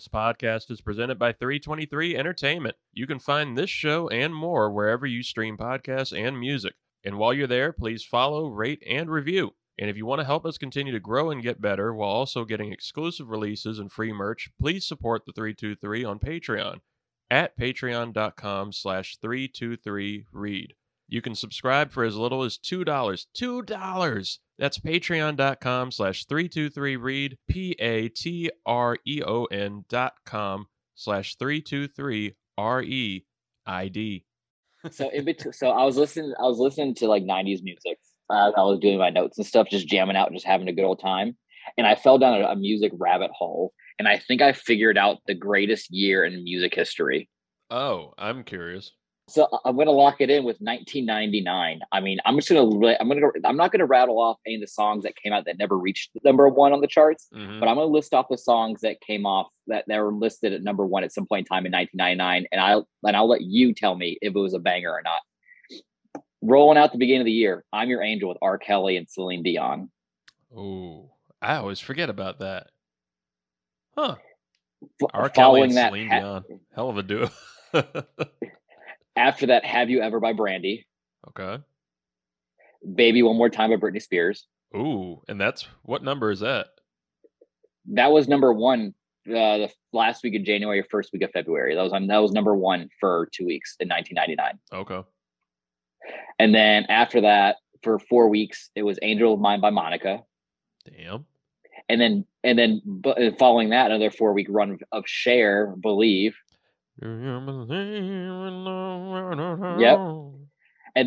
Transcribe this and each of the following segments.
This podcast is presented by 323 Entertainment. You can find this show and more wherever you stream podcasts and music. And while you're there, please follow, rate, and review. And if you want to help us continue to grow and get better while also getting exclusive releases and free merch, please support the 323 on Patreon at patreon.com/323read. You can subscribe for as little as $2. $2! That's patreon.com/323read, patreon.com/323reid. So in between, I was listening to like 90s music. I was doing my notes and stuff, just jamming out, just having a good old time. And I fell down a music rabbit hole. And I think I figured out the greatest year in music history. Oh, I'm curious. So I'm going to lock it in with 1999. I mean, I'm not going to rattle off any of the songs that came out that never reached number one on the charts, but I'm going to list off the songs that came off that were listed at number one at some point in time in 1999. And I'll let you tell me if it was a banger or not. Rolling out the beginning of the year, I'm Your Angel with R. Kelly and Celine Dion. Oh, I always forget about that. Huh. R. Kelly and Celine Dion. Hell of a duo. After that, Have You Ever by Brandy. Okay. Baby One More Time by Britney Spears. Ooh, and that's, what number is that? That was number one the last week of January, first week of February. That was number one for 2 weeks in 1999. Okay. And then after that, for 4 weeks, it was Angel of Mine by Monica. Damn. And then following that, another 4 week run of Cher, Believe. Yep. And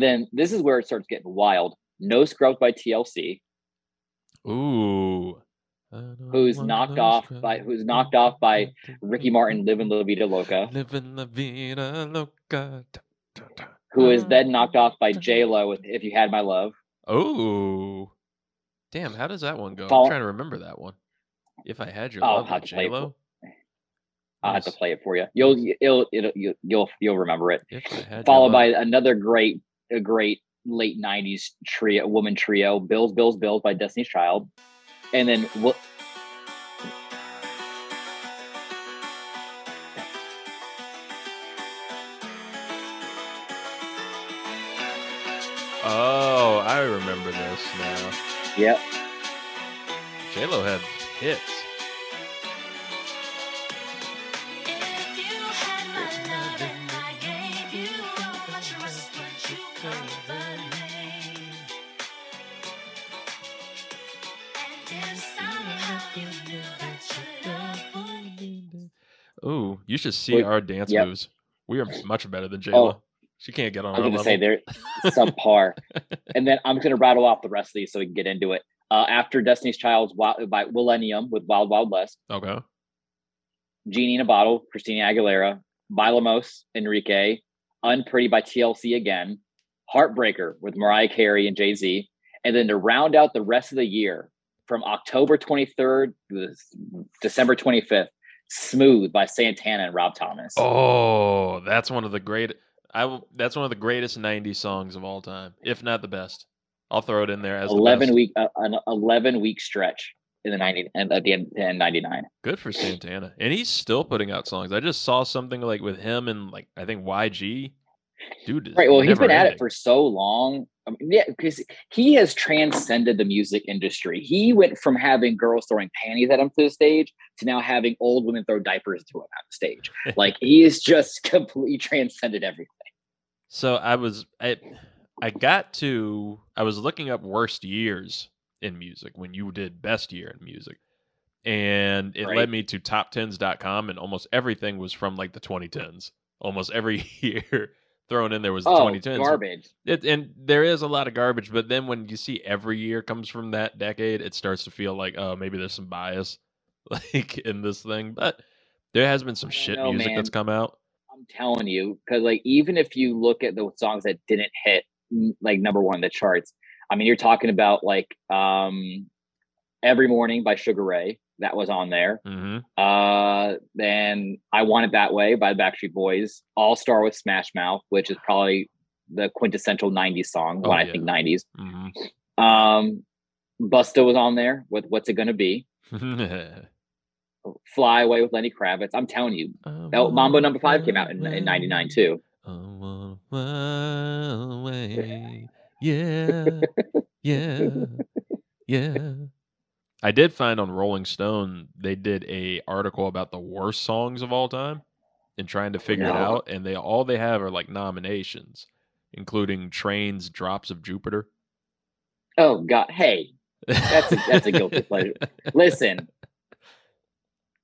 then this is where it starts getting wild. No Scrubs by TLC. Ooh. Who's knocked off by Ricky Martin, Livin' La Vida Loca. Livin' La Vida Loca. Who is then knocked off by J-Lo with If You Had My Love. Oh, damn. How does that one go? I'm trying to remember that one. If I Had Your Love with J-Lo. I'll have to play it for you. You'll remember it. Followed by another great late 90s trio, woman trio, Bills, Bills, Bills by Destiny's Child. And then Oh, I remember this now. Yep. J-Lo had hits. If you had my love and I gave you all my trust, would you come for me? And if somehow you knew that your love would be. Ooh, you should see our dance moves. We are much better than J-Lo. Oh. She can't get on. I'm going to say they're subpar. And then I'm going to rattle off the rest of these so we can get into it. After Destiny's Child's by Millennium with Wild Wild West. Okay. Genie in a Bottle, Christina Aguilera. Bailamos, Enrique. Unpretty by TLC again. Heartbreaker with Mariah Carey and Jay-Z. And then to round out the rest of the year, from October 23rd to December 25th, Smooth by Santana and Rob Thomas. Oh, that's one of the great... that's one of the greatest 90s songs of all time, if not the best. I'll throw it in there as an 11-week stretch in the 90s and at the end in 99. Good for Santana, and he's still putting out songs. I just saw something like with him and like I think YG. Dude, right? Well, he's been at it for so long. I mean, yeah, because he has transcended the music industry. He went from having girls throwing panties at him to the stage to now having old women throw diapers to him on the stage. Like he is just completely transcended everything. So I was looking up worst years in music when you did best year in music, and it led me to top10s.com, and almost everything was from like the 2010s. Almost every year. Thrown in there was the 2010s. Garbage. And there is a lot of garbage, but then when you see every year comes from that decade, it starts to feel like, oh, maybe there's some bias like in this thing. But there has been some music that's come out. I'm telling you, because like even if you look at the songs that didn't hit like number one in the charts, I mean, you're talking about like Every Morning by Sugar Ray. That was on there. Then I Want It That Way by the Backstreet Boys. All Star with Smash Mouth, which is probably the quintessential 90s song. I think 90s. Busta was on there with What's It Gonna Be. Fly Away with Lenny Kravitz. I'm telling you, that Mambo Number 5 came out in 99 too. Away. Yeah, yeah, yeah. I did find on Rolling Stone, they did a article about the worst songs of all time and trying to figure it out. And they have are like nominations, including Train's Drops of Jupiter. Oh God. Hey, that's a guilty pleasure. Listen,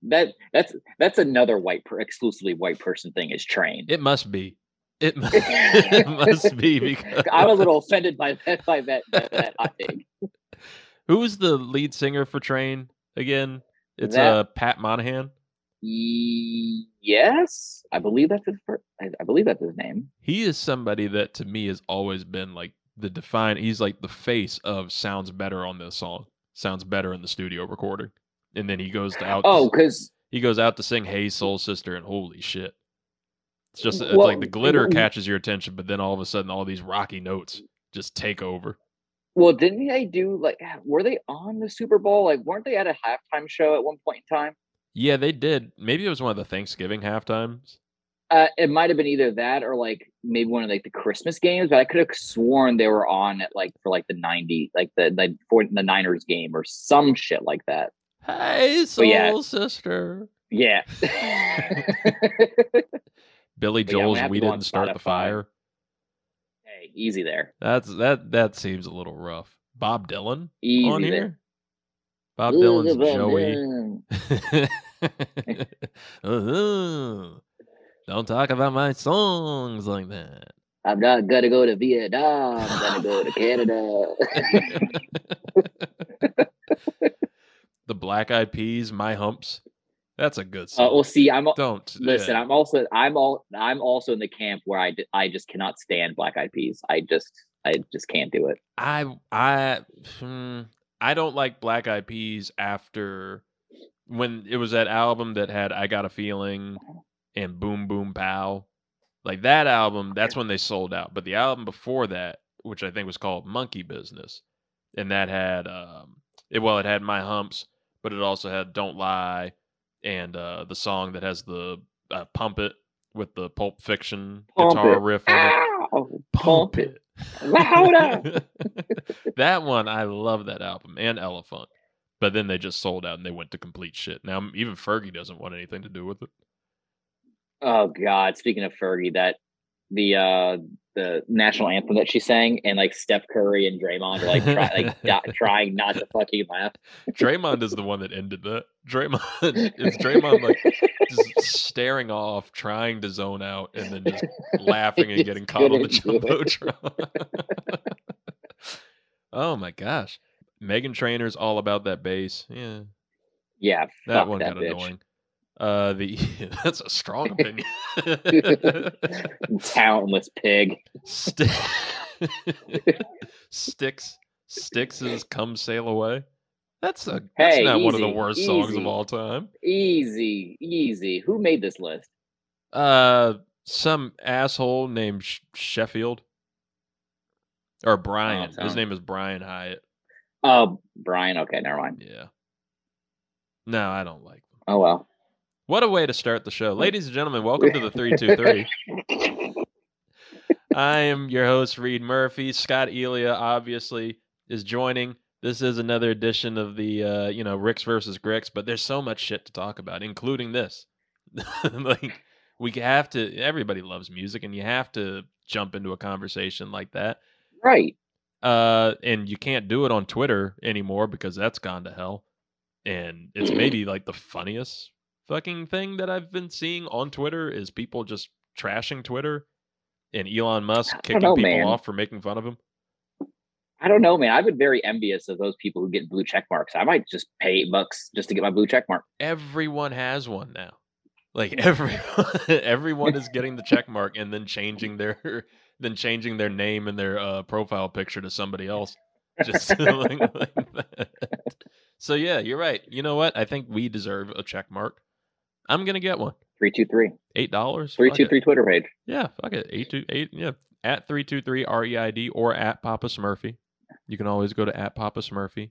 that's another exclusively white person thing is Train. It must be. It must be, because I'm a little offended by that I think. Who was the lead singer for Train again? It's Pat Monahan. Yes, I believe that's his first. I believe that's his name. He is somebody that to me has always been like the defining. He's like the face of sounds better on this song. Sounds better in the studio recording, and then he goes out. Oh, because he goes out to sing "Hey Soul Sister" and holy shit. It's just it's like the glitter catches your attention, but then all of a sudden, all these rocky notes just take over. Well, didn't they do like? Were they on the Super Bowl? Like, weren't they at a halftime show at one point in time? Yeah, they did. Maybe it was one of the Thanksgiving halftimes. It might have been either that or like maybe one of like the Christmas games. But I could have sworn they were on at like for like the 90, like the Niners game or some shit like that. Hey, soul sister. Yeah. Billy Joel's "We Didn't Start the Fire." Hey, easy there. That seems a little rough. Bob Dylan easy on there. Here. Bob Dylan's Joey. Don't talk about my songs like that. I'm not gonna go to Vietnam. I'm gonna go to Canada. The Black Eyed Peas, "My Humps." That's a good song. Well, see, listen. Yeah. I'm also in the camp where I just cannot stand Black Eyed Peas. I just can't do it. I don't like Black Eyed Peas after when it was that album that had "I Got a Feeling" and "Boom Boom Pow," like that album. That's when they sold out. But the album before that, which I think was called "Monkey Business," and that had it had "My Humps," but it also had "Don't Lie." And the song that has the "Pump It" with the Pulp Fiction guitar riff on it. Ow, pump it. Louder. That one, I love that album and Elefunk. But then they just sold out and they went to complete shit. Now, even Fergie doesn't want anything to do with it. Oh, God. Speaking of Fergie, that the national anthem that she sang and like Steph Curry and Draymond are like trying not to fucking laugh. Draymond is the one that ended that. Draymond like just staring off, trying to zone out, and then just laughing and just getting caught on the jumbotron. Oh my gosh, Meghan Trainor's all about that bass. Yeah, yeah, that one got annoying. That's a strong opinion. Talentless pig. Sticks is "Come Sail Away." That's not one of the worst songs of all time. Easy. Who made this list? Some asshole named Sheffield or Brian. His name is Brian Hyatt. Oh, Brian. Okay, never mind. Yeah. No, I don't like them. Oh well. What a way to start the show. Ladies and gentlemen, welcome to the 323. I am your host, Reed Murphy. Scott Elia, obviously, is joining. This is another edition of the, Ricks versus Gricks, but there's so much shit to talk about, including this. Like, everybody loves music, and you have to jump into a conversation like that. Right. And you can't do it on Twitter anymore because that's gone to hell. And it's maybe like the funniest fucking thing that I've been seeing on Twitter is people just trashing Twitter and Elon Musk kicking people off for making fun of him. I don't know, man. I've been very envious of those people who get blue check marks. I might just pay $8 just to get my blue check mark. Everyone has one now. Like everyone is getting the check mark and then changing their name and their profile picture to somebody else. Just like that. So yeah, you're right. You know what? I think we deserve a check mark. I'm gonna get one. 323. $8. 323 Twitter page. Yeah, fuck it. 828. Yeah, at 323 REID or at Papa Smurfy. You can always go to at Papa Smurfy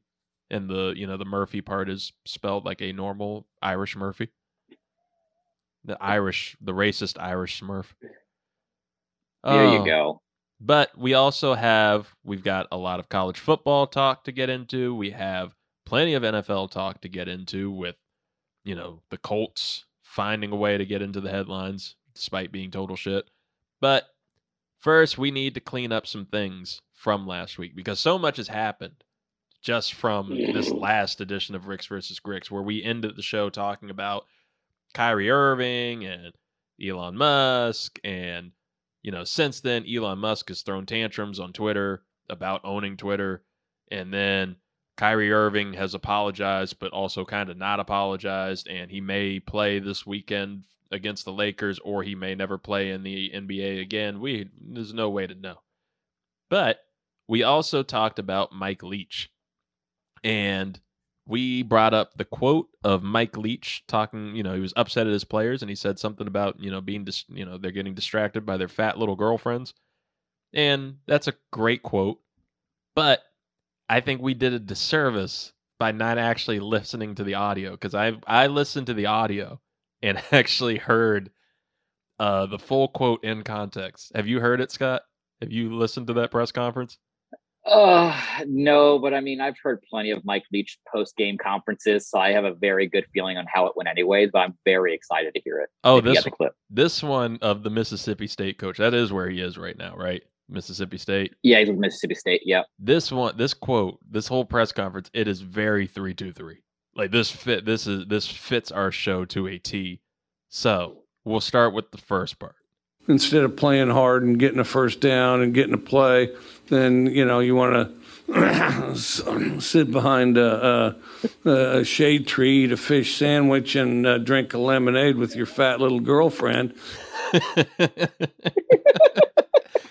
and the, you know, the Murphy part is spelled like a normal Irish Murphy. The racist Irish Smurf. There you go. But we also have, we've got a lot of college football talk to get into. We have plenty of NFL talk to get into with, you know, the Colts finding a way to get into the headlines despite being total shit. But first, we need to clean up some things from last week because so much has happened just from this last edition of Ricks versus Gricks, where we ended the show talking about Kyrie Irving and Elon Musk. And, you know, since then, Elon Musk has thrown tantrums on Twitter about owning Twitter. And then Kyrie Irving has apologized, but also kind of not apologized. And he may play this weekend against the Lakers, or he may never play in the NBA again. There's no way to know. But we also talked about Mike Leach. And we brought up the quote of Mike Leach talking, you know, he was upset at his players and he said something about, you know, being, you know, they're getting distracted by their fat little girlfriends. And that's a great quote, but I think we did a disservice by not actually listening to the audio. Cause I listened to the audio and actually heard the full quote in context. Have you heard it, Scott? Have you listened to that press conference? No, but I mean, I've heard plenty of Mike Leach post-game conferences, so I have a very good feeling on how it went anyways, but I'm very excited to hear it. Oh, this one of the Mississippi State coach. That is where he is right now, right? Mississippi State? Yeah, he's with Mississippi State, yeah. This one, this quote, this whole press conference, it is very 3-2-3. Like, this fits our show to a T. So, we'll start with the first part. Instead of playing hard and getting a first down and getting a play, then, you know, you want to sit behind a shade tree, eat a fish sandwich, and drink a lemonade with your fat little girlfriend.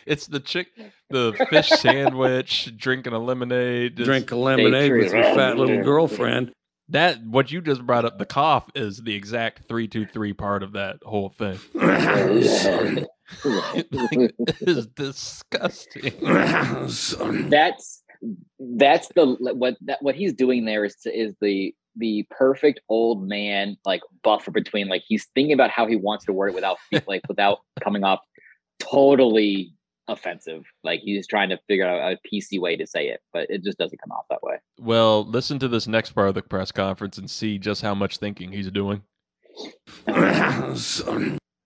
It's the chick, the fish sandwich, drinking a lemonade. Drink a lemonade with your fat little girlfriend. That, what you just brought up, the cough, is the exact 3-2-3 part of that whole thing. Like, it is disgusting. That's the what he's doing there is the perfect old man, like, buffer between, like, he's thinking about how he wants to word it without like without coming off totally offensive. Like, he's trying to figure out a PC way to say it, but it just doesn't come off that way. Well, listen to this next part of the press conference and see just how much thinking he's doing.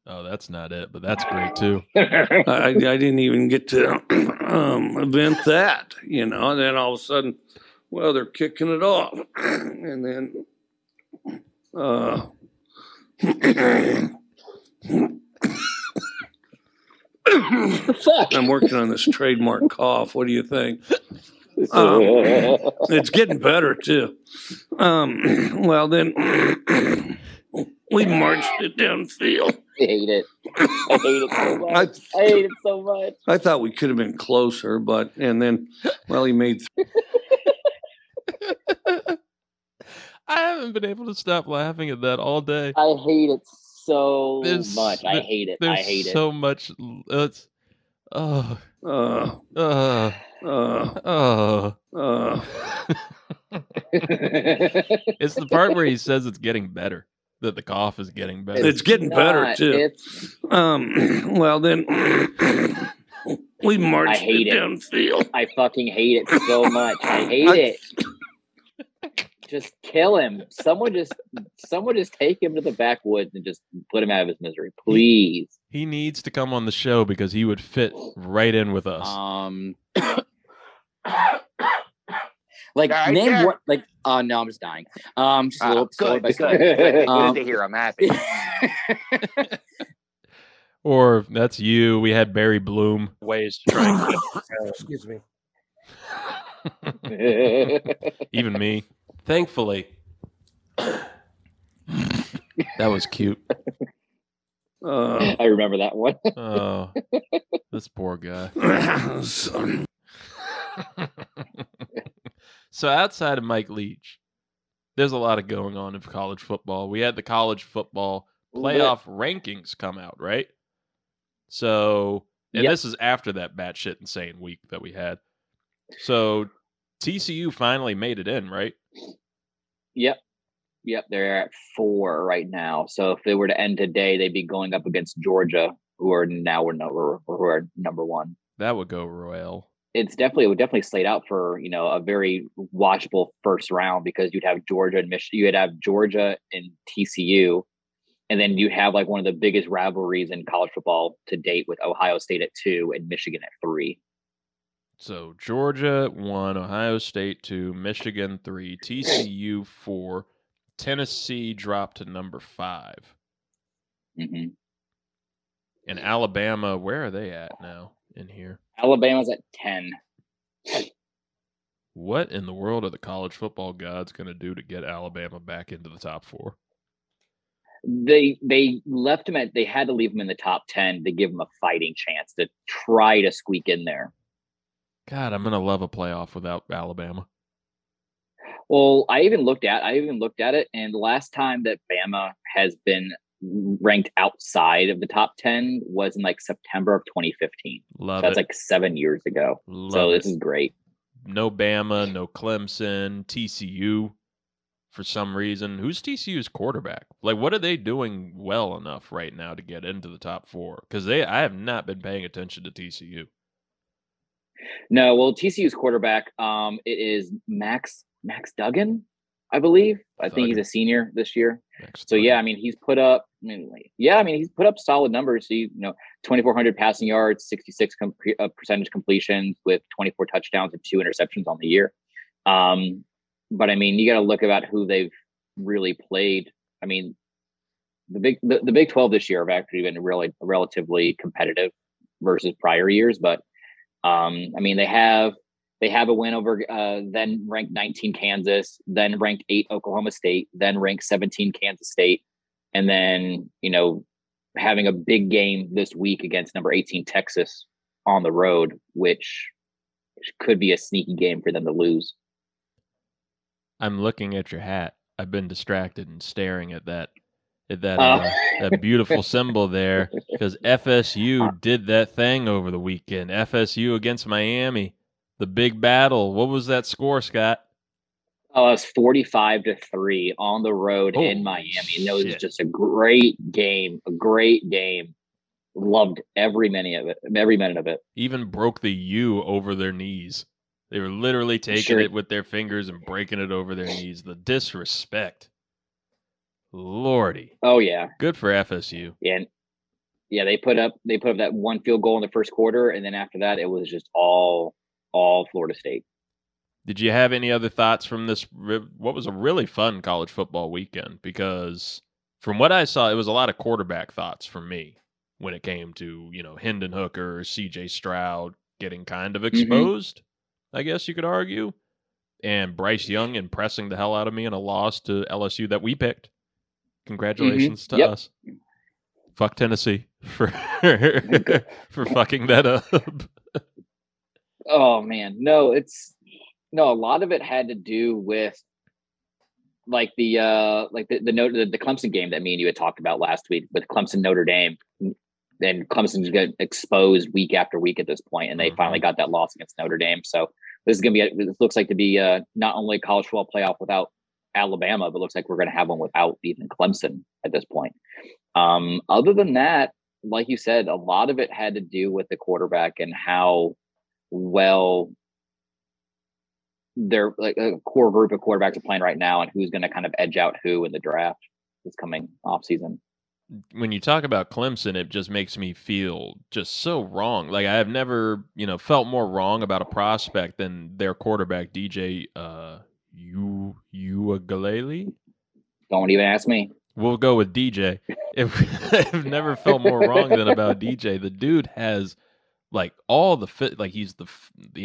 Oh, that's not it, but that's great too. I didn't even get to invent that, you know, and then all of a sudden, well, they're kicking it off. And then the fuck? I'm working on this trademark cough. What do you think? It's getting better too. Well, then we marched it downfield. I hate it. I hate it so much. I hate it so much. I thought we could have been closer, but he made. I haven't been able to stop laughing at that all day. I hate it so much. I hate it. I hate it. So much. It's It's the part where he says it's getting better. That the cough is getting better. It's getting better too. Well, then we marched it downfield. I fucking hate it so much. I hate it. Just kill him. Someone just take him to the backwoods and just put him out of his misery, please. He needs to come on the show because he would fit right in with us. Name what? Like, no, I'm just dying. Just a little good. Good to hear. I'm happy. Or that's you. We had Barry Bloom. Ways to try. Excuse me. Even me. Thankfully, that was cute. I remember that one. Oh, this poor guy. So outside of Mike Leach, there's a lot of going on in college football. We had the college football playoff rankings come out, right? So, and this is after that batshit insane week that we had. So TCU finally made it in, right? Yep. They're at 4 right now. So if they were to end today, they'd be going up against Georgia, who are now who are number 1. That would go royal. It would definitely slate out for, you know, a very watchable first round, because you'd have Georgia and Michigan, you'd have Georgia and TCU, and then you'd have like one of the biggest rivalries in college football to date with Ohio State at 2 and Michigan at 3. So Georgia 1, Ohio State 2, Michigan 3, TCU 4, Tennessee dropped to number 5. Mm-hmm. And Alabama, where are they at now in here? Alabama's at 10. What in the world are the college football gods going to do to get Alabama back into the top 4? They left him at, they had to leave him in the top 10 to give him a fighting chance to try to squeak in there. God, I'm going to love a playoff without Alabama. Well, I even looked at it, and the last time that Bama has been ranked outside of the top 10 was in like September of 2015. That's like 7 years ago. This is great. No Bama, no Clemson, TCU for some reason. Who's TCU's quarterback? Like, what are they doing well enough right now to get into the top 4? Because I have not been paying attention to TCU. No, well, TCU's quarterback, it is Max Duggan, I believe. I think he's a senior this year. He's put up solid numbers. So, 2,400 passing yards, 66 percentage completions with 24 touchdowns and 2 interceptions on the year. But I mean, you got to look about who they've really played. I mean, the Big 12 this year have actually been really relatively competitive versus prior years. But I mean, they have a win over then ranked 19 Kansas, then ranked 8 Oklahoma State, then ranked 17 Kansas State. And then, having a big game this week against number 18 Texas on the road, which could be a sneaky game for them to lose. I'm looking at your hat. I've been distracted and staring at that beautiful symbol there, because FSU did that thing over the weekend. FSU against Miami. The big battle. What was that score, Scott? Oh, it was 45-3 on the road in Miami. And it was just a great game. Loved every minute of it. Even broke the U over their knees. They were literally taking it with their fingers and breaking it over their knees. The disrespect. Lordy. Oh, yeah. Good for FSU. Yeah. Yeah, they put up that one field goal in the first quarter, and then after that it was just all Florida State. Did you have any other thoughts from this? What was a really fun college football weekend? Because from what I saw, it was a lot of quarterback thoughts for me when it came to, Hendon Hooker, C.J. Stroud getting kind of exposed, I guess you could argue, and Bryce Young impressing the hell out of me in a loss to LSU that we picked. Congratulations to us. Fuck Tennessee for fucking that up. Oh man, a lot of it had to do with the Clemson game that me and you had talked about last week with Clemson Notre Dame, and Clemson's getting exposed week after week at this point, and they finally got that loss against Notre Dame. So this is going to be, it looks like to be not only college football playoff without Alabama, but it looks like we're going to have one without even Clemson at this point. Other than that, like you said, a lot of it had to do with the quarterback and how they're like a core group of quarterbacks are playing right now, and who's going to kind of edge out who in the draft this coming offseason. When you talk about Clemson, it just makes me feel just so wrong. Like, I have never, felt more wrong about a prospect than their quarterback, DJ Uiagalelei. Don't even ask me. We'll go with DJ. I've never felt more wrong than about DJ. The dude has he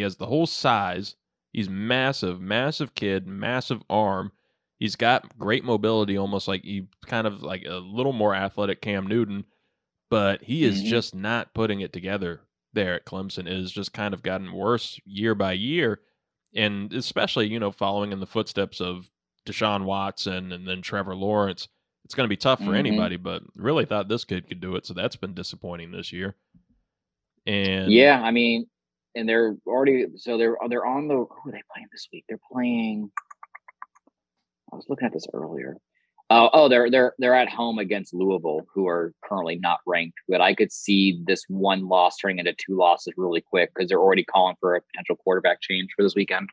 has the whole size. He's massive, massive kid, massive arm. He's got great mobility, almost like he kind of like a little more athletic Cam Newton, but he is just not putting it together there at Clemson. It has just kind of gotten worse year by year, and especially, following in the footsteps of Deshaun Watson and then Trevor Lawrence. It's going to be tough for anybody, but really thought this kid could do it, so that's been disappointing this year. And yeah, I mean, and they're already so they're on the who are they playing this week? They're playing. I was looking at this earlier. They're at home against Louisville, who are currently not ranked. But I could see this one loss turning into two losses really quick because they're already calling for a potential quarterback change for this weekend.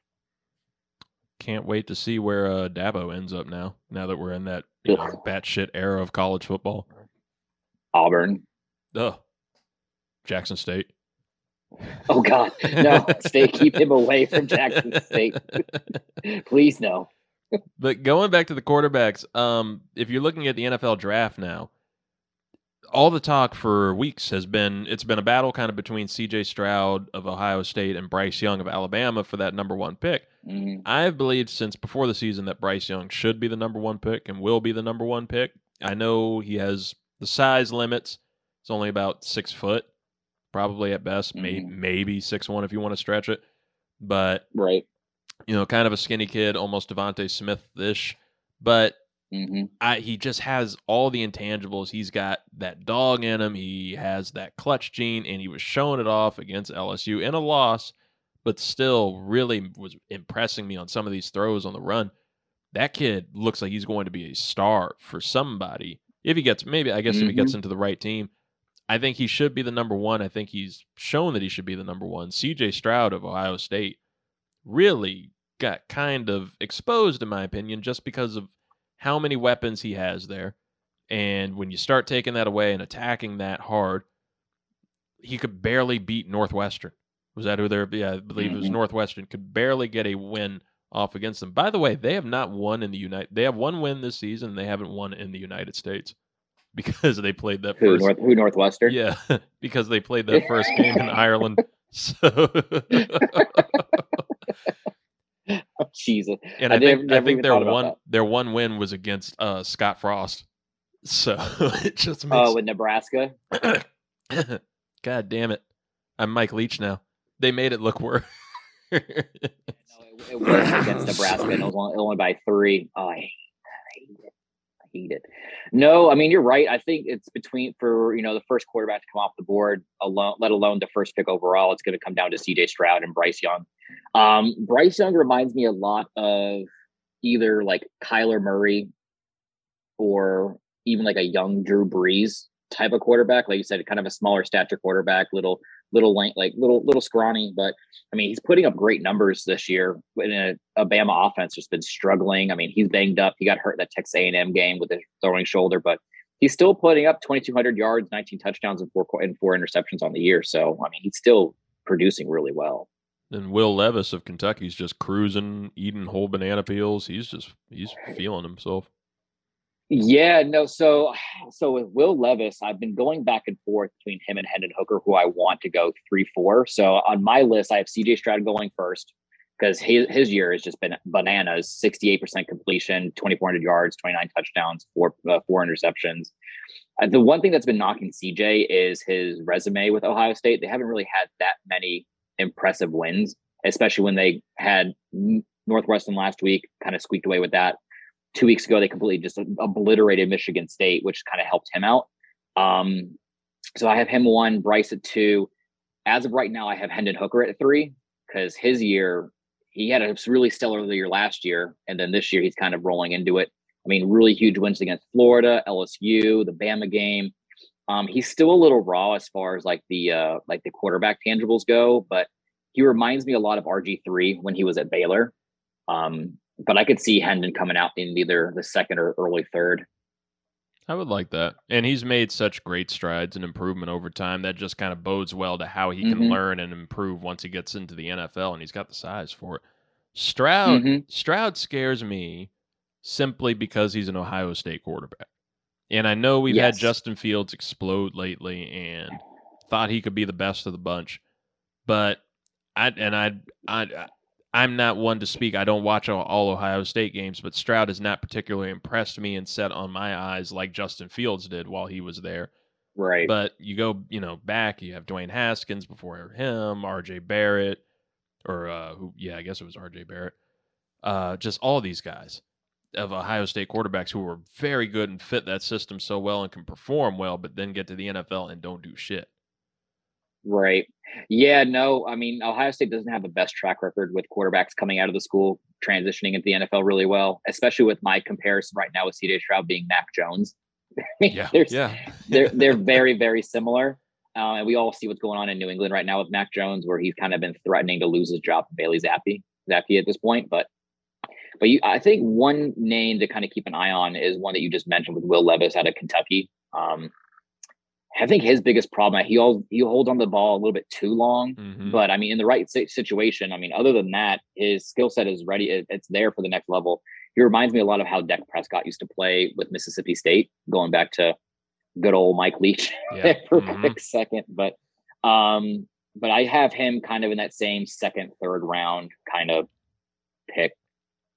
Can't wait to see where Dabo ends up now. Now that we're in that batshit era of college football. Auburn. Ugh. Jackson State. Oh God, no! Stay, keep him away from Jackson State, please. No. But going back to the quarterbacks, if you're looking at the NFL draft now, all the talk for weeks has been it's been a battle kind of between C.J. Stroud of Ohio State and Bryce Young of Alabama for that number one pick. Mm-hmm. I've believed since before the season that Bryce Young should be the number one pick and will be the number one pick. I know he has the size limits; it's only about 6 foot. Probably at best, maybe 6'1" if you want to stretch it. But, kind of a skinny kid, almost Devontae Smith-ish. But he just has all the intangibles. He's got that dog in him. He has that clutch gene, and he was showing it off against LSU in a loss, but still really was impressing me on some of these throws on the run. That kid looks like he's going to be a star for somebody. If he gets into the right team. I think he should be the number one. I think he's shown that he should be the number one. C.J. Stroud of Ohio State really got kind of exposed, in my opinion, just because of how many weapons he has there. And when you start taking that away and attacking that hard, he could barely beat Northwestern. Was that who they were? Yeah, I believe it was Northwestern. Could barely get a win off against them. By the way, they have not won in the United. They have one win this season. And they haven't won in the United States. Because they played that Northwestern? Yeah, because they played that first game in Ireland. So Jesus. And I think their one win was against Scott Frost. So it just makes with Nebraska. God damn it. I'm Mike Leach now. They made it look worse. No, it was against Nebraska and it was only by 3. Oh, I hate it. Eat it. No, I mean, you're right. I think it's the first quarterback to come off the board alone, let alone the first pick overall. It's going to come down to C.J. Stroud and Bryce Young. Bryce Young reminds me a lot of either like Kyler Murray or even like a young Drew Brees type of quarterback. Like you said, kind of a smaller stature quarterback, little scrawny, but I mean, he's putting up great numbers this year in an Alabama offense that's been struggling. I mean, he's banged up. He got hurt in that Texas A&M game with his throwing shoulder, but he's still putting up 2,200 yards, 19 touchdowns, and four interceptions on the year. So, I mean, he's still producing really well. And Will Levis of Kentucky's just cruising, eating whole banana peels. He's feeling himself. Yeah, no. So with Will Levis, I've been going back and forth between him and Hendon Hooker, who I want to go 3-4. So on my list, I have C.J. Stroud going first because his year has just been bananas: 68% completion, 2,400 yards, 29 touchdowns, four interceptions. The one thing that's been knocking C.J. is his resume with Ohio State. They haven't really had that many impressive wins, especially when they had Northwestern last week, kind of squeaked away with that. 2 weeks ago, they completely just obliterated Michigan State, which kind of helped him out. So I have him 1, Bryce at 2. As of right now, I have Hendon Hooker at 3 because his year, he had a really stellar year last year. And then this year, he's kind of rolling into it. I mean, really huge wins against Florida, LSU, the Bama game. He's still a little raw as far as like the quarterback tangibles go, but he reminds me a lot of RG3 when he was at Baylor. But I could see Hendon coming out in either the second or early third. I would like that. And he's made such great strides and improvement over time. That just kind of bodes well to how he can learn and improve once he gets into the NFL, and he's got the size for it. Stroud scares me simply because he's an Ohio State quarterback. And I know we've had Justin Fields explode lately and thought he could be the best of the bunch. But I'm not one to speak. I don't watch all Ohio State games, but Stroud has not particularly impressed me and set on my eyes like Justin Fields did while he was there. Right. But you go, back, you have Dwayne Haskins before him, R.J. Barrett, I guess it was R.J. Barrett. Just all these guys of Ohio State quarterbacks who were very good and fit that system so well and can perform well, but then get to the NFL and don't do shit. Right. Yeah, no, I mean, Ohio State doesn't have the best track record with quarterbacks coming out of the school, transitioning into the NFL really well, especially with my comparison right now with C.J. Stroud being Mac Jones. Yeah, they're very, very similar. And we all see what's going on in New England right now with Mac Jones, where he's kind of been threatening to lose his job to Bailey Zappi at this point. But I think one name to kind of keep an eye on is one that you just mentioned with Will Levis out of Kentucky. I think his biggest problem, he holds on the ball a little bit too long, mm-hmm. but I mean, in the right situation, I mean, other than that, his skill set is ready. It's there for the next level. He reminds me a lot of how Dak Prescott used to play with Mississippi State, going back to good old Mike Leach for mm-hmm. a quick second. But I have him kind of in that same second, third round kind of pick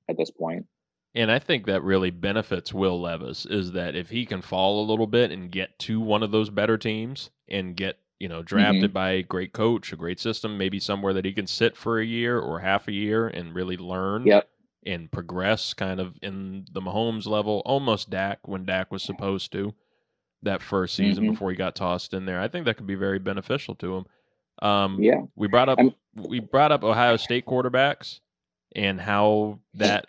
at this point. And I think that really benefits Will Levis is that if he can fall a little bit and get to one of those better teams and get, drafted mm-hmm. by a great coach, a great system, maybe somewhere that he can sit for a year or half a year and really learn yep. and progress kind of in the Mahomes level, almost Dak when Dak was supposed to that first season mm-hmm. before he got tossed in there. I think that could be very beneficial to him. We brought up Ohio State quarterbacks and how that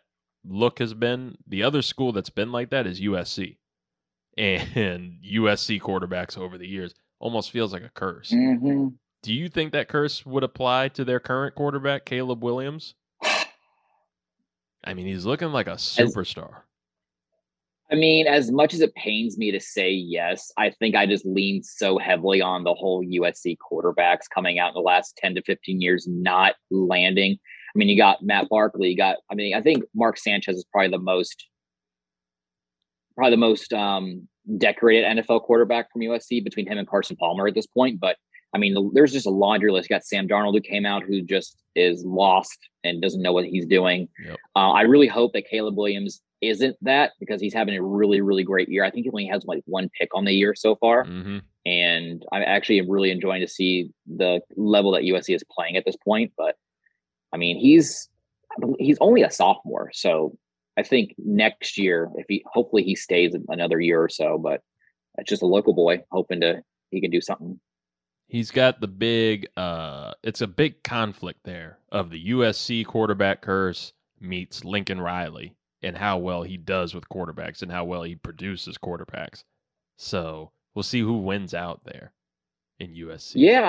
look has been. The other school that's been like that is USC, and USC quarterbacks over the years almost feels like a curse. Mm-hmm. Do you think that curse would apply to their current quarterback, Caleb Williams? I mean, he's looking like a superstar. As much as it pains me to say yes, I think I just leaned so heavily on the whole USC quarterbacks coming out in the last 10 to 15 years, not landing. I mean, you got Matt Barkley, I think Mark Sanchez is probably the most decorated NFL quarterback from USC between him and Carson Palmer at this point. But I mean, there's just a laundry list. You got Sam Darnold who came out, who just is lost and doesn't know what he's doing. Yep. I really hope that Caleb Williams isn't that, because he's having a really, really great year. I think he only has one pick on the year so far. Mm-hmm. And I actually am really enjoying to see the level that USC is playing at this point. But I mean, he's only a sophomore, so I think next year, hopefully he stays another year or so. But it's just a local boy hoping he can do something. He's got the it's a big conflict there of the USC quarterback curse meets Lincoln Riley and how well he does with quarterbacks and how well he produces quarterbacks. So we'll see who wins out there in USC. Yeah,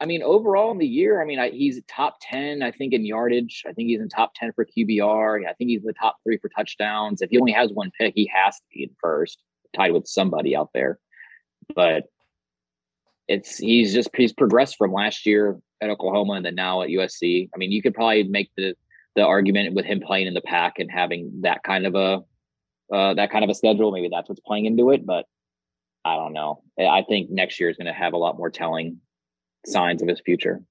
I mean, overall in the year, he's top 10, I think, in yardage. I think he's in top 10 for QBR. I think he's in the top 3 for touchdowns. If he only has one pick, he has to be in first, tied with somebody out there. But he's progressed from last year at Oklahoma and then now at USC. I mean, you could probably make the argument with him playing in the pack and having that kind of a schedule. Maybe that's what's playing into it, but I don't know. I think next year is going to have a lot more telling signs of his future.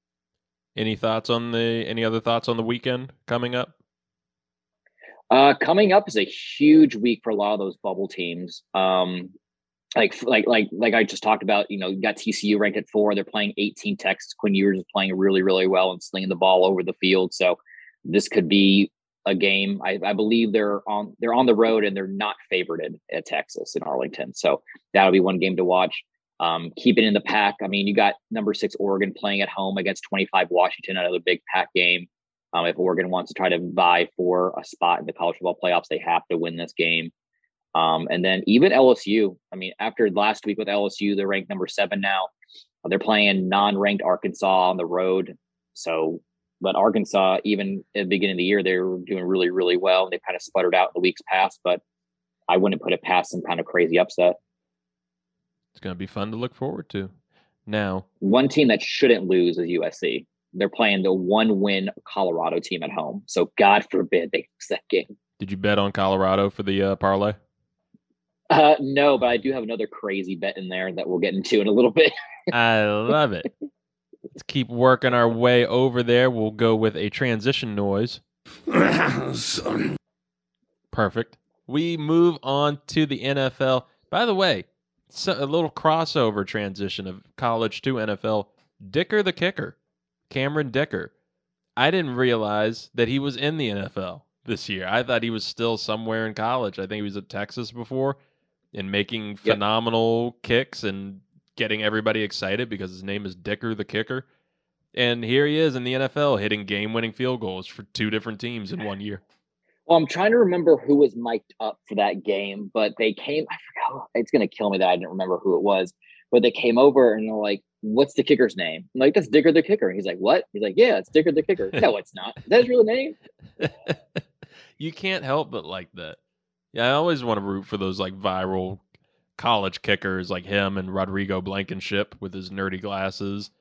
Any other thoughts on the weekend coming up? Coming up is a huge week for a lot of those bubble teams. Like I just talked about, you got TCU ranked at 4. They're playing 18 Texas. Quinn Ewers is playing really, really well and slinging the ball over the field. So this could be a game. I believe they're on the road and they're not favorited at Texas in Arlington. So that'll be one game to watch. Keep it in the pack. You got number 6 Oregon playing at home against 25 Washington, another big pack game. If Oregon wants to try to vie for a spot in the college football playoffs, they have to win this game. And then even LSU, after last week with LSU, they're ranked number 7 now. They're playing non-ranked Arkansas on the road. So, but Arkansas, even at the beginning of the year, they were doing really, really well. They've kind of sputtered out in the weeks past, but I wouldn't put it past some kind of crazy upset. It's going to be fun to look forward to. Now, one team that shouldn't lose is USC. They're playing the one-win Colorado team at home. So God forbid they lose that game. Did you bet on Colorado for the parlay? No, but I do have another crazy bet in there that we'll get into in a little bit. I love it. Let's keep working our way over there. We'll go with a transition noise. Perfect. We move on to the NFL. By the way, so a little crossover transition of college to NFL. Dicker the kicker, Cameron Dicker. I didn't realize that he was in the NFL this year. I thought he was still somewhere in college. I think he was at Texas before and making phenomenal kicks and getting everybody excited because his name is Dicker the Kicker. And here he is in the NFL hitting game-winning field goals for two different teams in 1 year. Well, I'm trying to remember who was mic'd up for that game, but they came, I forgot, it's going to kill me that I didn't remember who it was, but they came over and they're like, what's the kicker's name? I'm like, that's Dicker the Kicker. And he's like, what? He's like, yeah, it's Dicker the Kicker. No, it's not. Is that his real name? You can't help but like that. Yeah, I always want to root for those like viral college kickers like him and Rodrigo Blankenship with his nerdy glasses.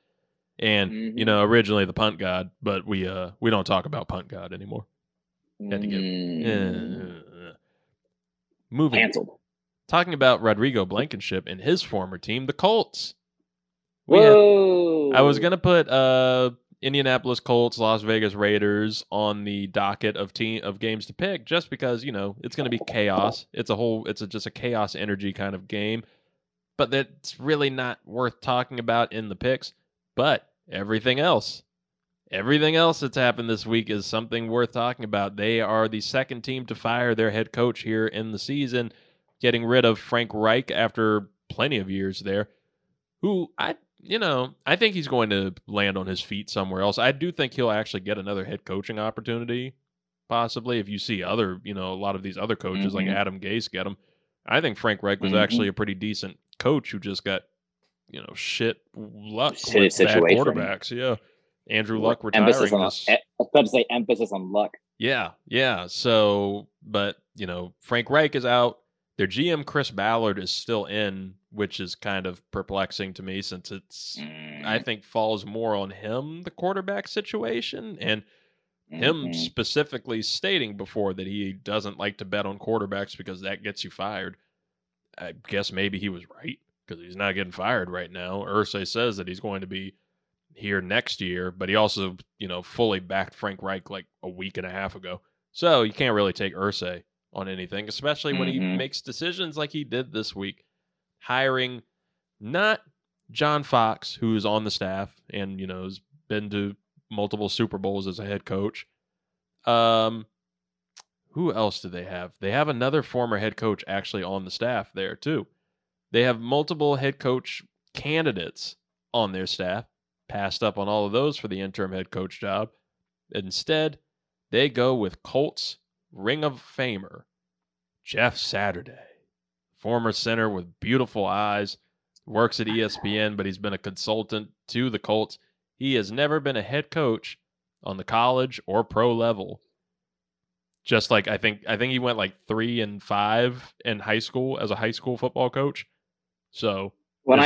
And, you know, originally the punt god, but we don't talk about punt god anymore. Had to get moving. Canceled. Talking about Rodrigo Blankenship and his former team, the Colts. Whoa! I was going to put Indianapolis Colts, Las Vegas Raiders on the docket of games to pick just because, you know, it's going to be chaos. It's just a chaos energy kind of game, but that's really not worth talking about in the picks. But everything else that's happened this week is something worth talking about. They are the second team to fire their head coach here in the season, getting rid of Frank Reich after plenty of years there, who I think he's going to land on his feet somewhere else. I do think he'll actually get another head coaching opportunity, possibly, if you see other, you know, a lot of these other coaches like Adam Gase get them. I think Frank Reich was actually a pretty decent coach who just got, you know, shit luck with bad quarterbacks. Yeah. Andrew Luck retiring. I was about to say emphasis on luck. Yeah. So, but, you know, Frank Reich is out. Their GM, Chris Ballard, is still in, which is kind of perplexing to me since it's, I think, falls more on him, the quarterback situation, and him specifically stating before that he doesn't like to bet on quarterbacks because that gets you fired. I guess maybe he was right, because he's not getting fired right now. Irsay says that he's going to be here next year, but he also, you know, fully backed Frank Reich like a week and a half ago. So you can't really take Irsay on anything, especially when he makes decisions like he did this week, hiring not John Fox, who's on the staff and, you know, has been to multiple Super Bowls as a head coach. Who else do they have? They have another former head coach actually on the staff there too. They have multiple head coach candidates on their staff, passed up on all of those for the interim head coach job. Instead, they go with Colts Ring of Famer Jeff Saturday, former center with beautiful eyes, works at ESPN, but he's been a consultant to the Colts. He has never been a head coach on the college or pro level. Just like I think he went like 3-5 in high school as a high school football coach. So when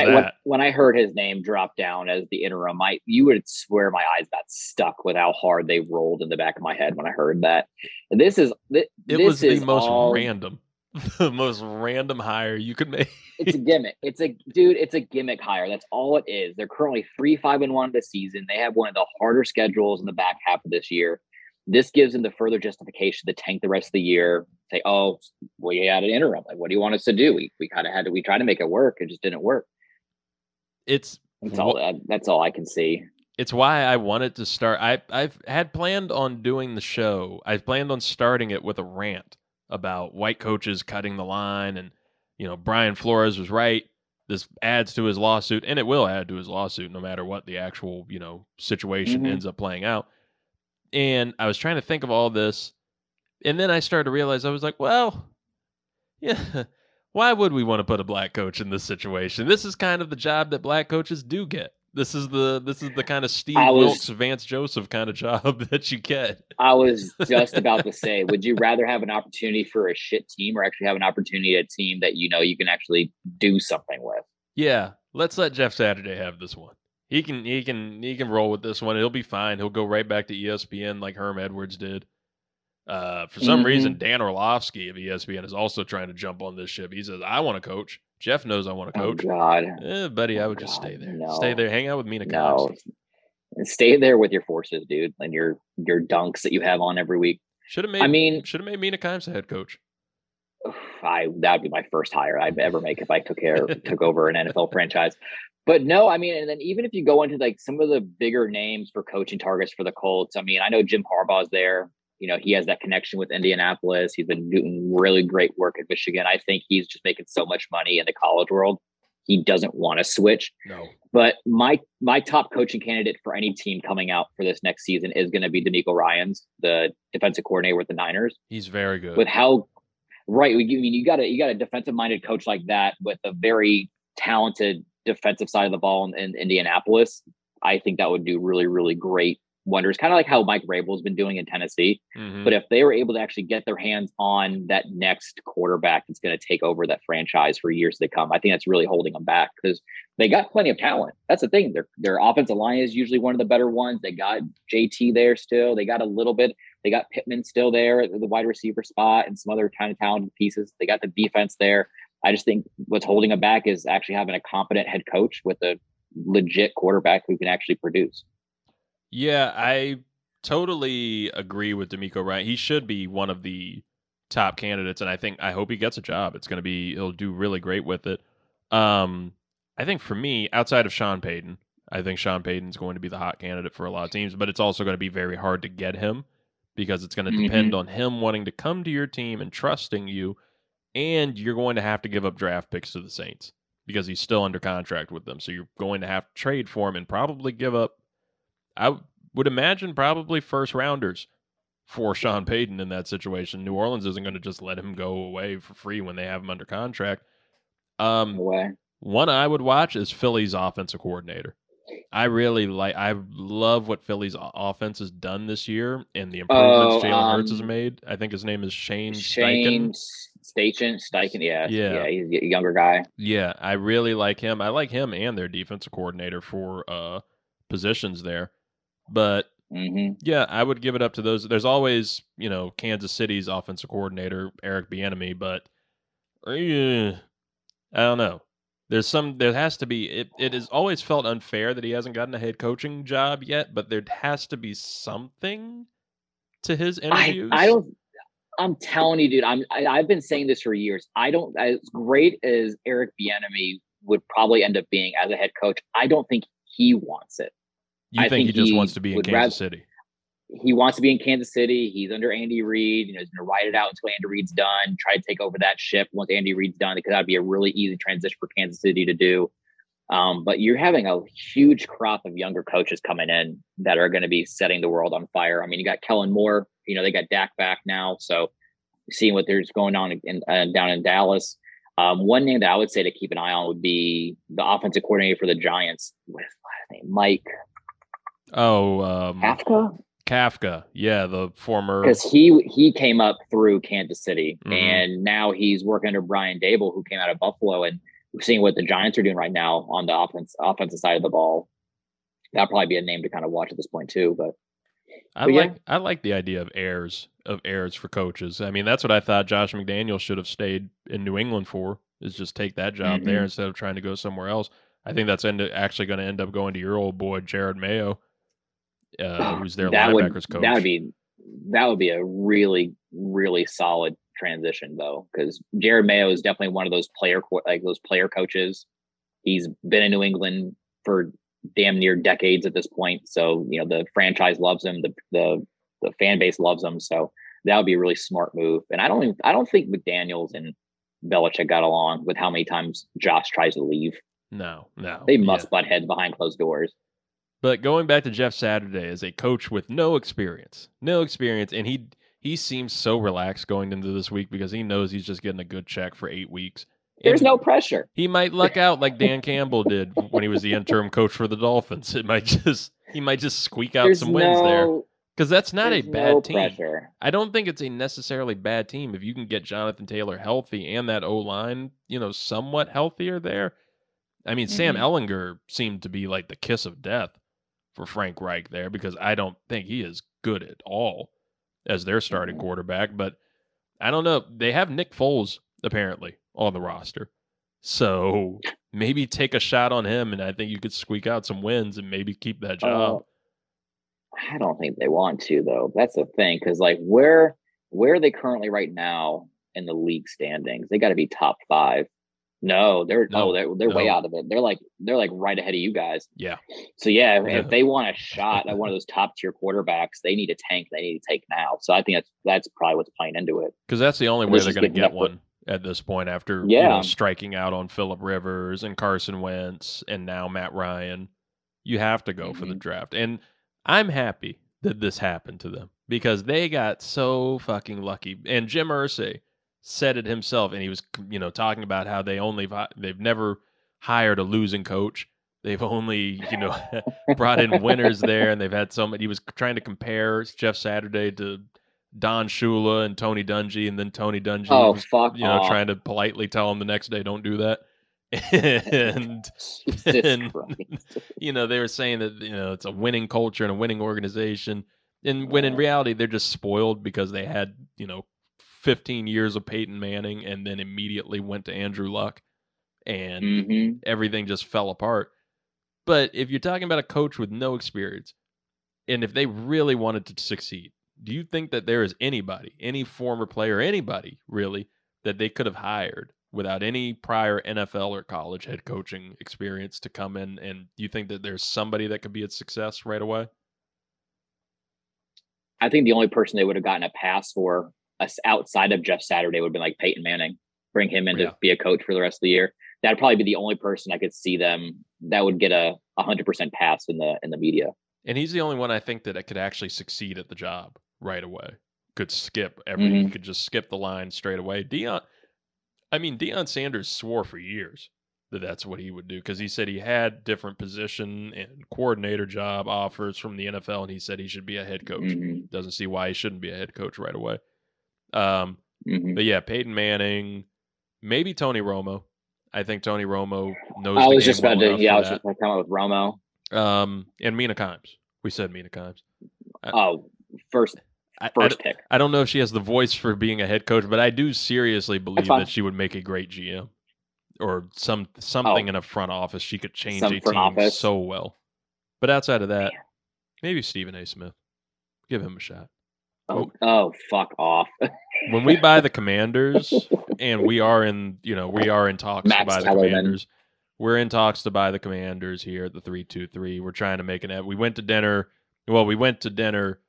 I heard his name drop down as the interim, you would swear my eyes got stuck with how hard they rolled in the back of my head when I heard that. And the most random hire you could make. It's a gimmick. It's a gimmick hire. That's all it is. They're currently 3-5-1 this season. They have one of the harder schedules in the back half of this year. This gives them the further justification to tank the rest of the year. Say, oh, well, you had an interim. Like, what do you want us to do? We tried to make it work. It just didn't work. That's all I can see. It's why I wanted to start. I've had planned on doing the show. I planned on starting it with a rant about white coaches cutting the line, and, you know, Brian Flores was right. This adds to his lawsuit, and it will add to his lawsuit no matter what the actual, you know, situation ends up playing out. And I was trying to think of all this, and then I started to realize, I was like, well, yeah, why would we want to put a black coach in this situation? This is kind of the job that black coaches do get. This is the kind of Steve Wilkes, Vance Joseph kind of job that you get. I was just about to say, would you rather have an opportunity for a shit team or actually have an opportunity at a team that, you know, you can actually do something with? Yeah, let's let Jeff Saturday have this one. He can roll with this one. He'll be fine. He'll go right back to ESPN like Herm Edwards did. For some reason, Dan Orlovsky of ESPN is also trying to jump on this ship. He says, I want to coach. Jeff knows I want to coach. God. Buddy, I would just stay there. No. Stay there. Hang out with Mina Kimes. And stay there with your forces, dude, and your dunks that you have on every week. Should have made Mina Kimes the head coach. That'd be my first hire I'd ever make if I took over an NFL franchise. But no, I mean, and then even if you go into like some of the bigger names for coaching targets for the Colts, I mean, I know Jim Harbaugh's there. You know, he has that connection with Indianapolis. He's been doing really great work at Michigan. I think he's just making so much money in the college world. he doesn't want to switch. No. But my top coaching candidate for any team coming out for this next season is going to be DeMeco Ryans, the defensive coordinator with the Niners. He's very good. With how right, I mean, you got a defensive-minded coach like that with a very talented defensive side of the ball in Indianapolis. I think that would do really, really great wonders, kind of like how Mike Rabel's been doing in Tennessee. Mm-hmm. But if they were able to actually get their hands on that next quarterback that's going to take over that franchise for years to come, I think that's really holding them back because they got plenty of talent. That's the thing. Their offensive line is usually one of the better ones. They got JT there still. They got a little bit. They got Pittman still there at the wide receiver spot and some other kind of talented pieces. They got the defense there. I just think what's holding them back is actually having a competent head coach with a legit quarterback who can actually produce. Yeah, I totally agree with DeMeco Ryan. He should be one of the top candidates, and I hope he gets a job. He'll do really great with it. I think for me, outside of Sean Payton, I think Sean Payton's going to be the hot candidate for a lot of teams, but it's also going to be very hard to get him because it's going to depend on him wanting to come to your team and trusting you, and you're going to have to give up draft picks to the Saints because he's still under contract with them. So you're going to have to trade for him and probably give up, I would imagine, probably first rounders for Sean Payton in that situation. New Orleans isn't going to just let him go away for free when they have him under contract. One I would watch is Philly's offensive coordinator. I love what Philly's offense has done this year and the improvements Jalen Hurts has made. I think his name is Shane Steichen. Yeah, he's a younger guy. Yeah, I really like him. I like him and their defensive coordinator for positions there. But yeah, I would give it up to those. There's always, Kansas City's offensive coordinator, Eric Bieniemy, but I don't know. It has always felt unfair that he hasn't gotten a head coaching job yet, but there has to be something to his interviews. I'm telling you, dude, I've been saying this for years. As great as Eric Bieniemy would probably end up being as a head coach, I don't think he wants it. I think he just wants to be in Kansas City. He wants to be in Kansas City. He's under Andy Reid. He's going to ride it out until Andy Reid's done, try to take over that ship once Andy Reid's done, because that'd be a really easy transition for Kansas City to do. But you're having a huge crop of younger coaches coming in that are going to be setting the world on fire. I mean, you got Kellen Moore. They got Dak back now. So seeing what there's going on down in Dallas. One name that I would say to keep an eye on would be the offensive coordinator for the Giants. What is his name? Mike. Kafka, yeah, the former, because he came up through Kansas City, and now he's working under Brian Daboll, who came out of Buffalo, and seeing what the Giants are doing right now on the offensive side of the ball, that'll probably be a name to kind of watch at this point too. But I like the idea of heirs for coaches. I mean, that's what I thought Josh McDaniels should have stayed in New England for, is just take that job there instead of trying to go somewhere else. I think that's actually going to end up going to your old boy Jared Mayo. Who's their linebackers coach? That would be a really, really solid transition, though, because Jared Mayo is definitely one of those player coaches. He's been in New England for damn near decades at this point, so the franchise loves him, the fan base loves him. So that would be a really smart move. And I don't think McDaniels and Belichick got along with how many times Josh tries to leave. No, they must butt heads behind closed doors. But going back to Jeff Saturday as a coach with no experience, and he seems so relaxed going into this week because he knows he's just getting a good check for 8 weeks. There's no pressure. He might luck out like Dan Campbell did when he was the interim coach for the Dolphins. He might just squeak out wins there, because that's not a bad team. Pressure. I don't think it's a necessarily bad team if you can get Jonathan Taylor healthy and that O-line, somewhat healthier there. I mean, Sam Ehlinger seemed to be like the kiss of death for Frank Reich there, because I don't think he is good at all as their starting quarterback. But I don't know. They have Nick Foles apparently on the roster, so maybe take a shot on him, and I think you could squeak out some wins and maybe keep that job. I don't think they want to, though. That's the thing, because where are they currently right now in the league standings? They got to be top 5. No, they're way out of it. They're like right ahead of you guys. Yeah. So if they want a shot at one of those top tier quarterbacks, they need a tank. They need to take now. So I think that's probably what's playing into it. Because that's the only way they're going to get one at this point after striking out on Phillip Rivers and Carson Wentz and now Matt Ryan. You have to go for the draft. And I'm happy that this happened to them because they got so fucking lucky. And Jim Irsay said it himself, and he was, you know, talking about how they've never hired a losing coach. They've only, you know, brought in winners there, and they've had so many. He was trying to compare Jeff Saturday to Don Shula and Tony Dungy, and then Tony Dungy was, trying to politely tell him the next day, don't do that. And you know, they were saying that, you know, it's a winning culture and a winning organization. And when in reality, they're just spoiled because they had, you know, 15 years of Peyton Manning and then immediately went to Andrew Luck and everything just fell apart. But if you're talking about a coach with no experience and if they really wanted to succeed, do you think that there is anybody, any former player, anybody really, that they could have hired without any prior NFL or college head coaching experience to come in? And do you think that there's somebody that could be a success right away? I think the only person they would have gotten a pass for us outside of Jeff Saturday would have been like Peyton Manning. Bring him in to be a coach for the rest of the year. That'd probably be the only person I could see them that would get a 100% pass in the media. And he's the only one I think that could actually succeed at the job right away. Could skip everything. Could just skip the line straight away. Deion Sanders swore for years that that's what he would do because he said he had different position and coordinator job offers from the NFL, and he said he should be a head coach. Doesn't see why he shouldn't be a head coach right away. But yeah, Peyton Manning, maybe Tony Romo. I think Tony Romo knows. I was just about to. Yeah, I was just going to come up with Romo. And Mina Kimes. We said Mina Kimes. First pick. I don't know if she has the voice for being a head coach, but I do seriously believe that she would make a great GM or something in a front office. She could change a team so well. But outside of that, maybe Stephen A. Smith. Give him a shot. Oh, fuck off. When we buy the Commanders, and we're in talks to buy the Commanders here at the 323. We're trying to make an ad. We went to dinner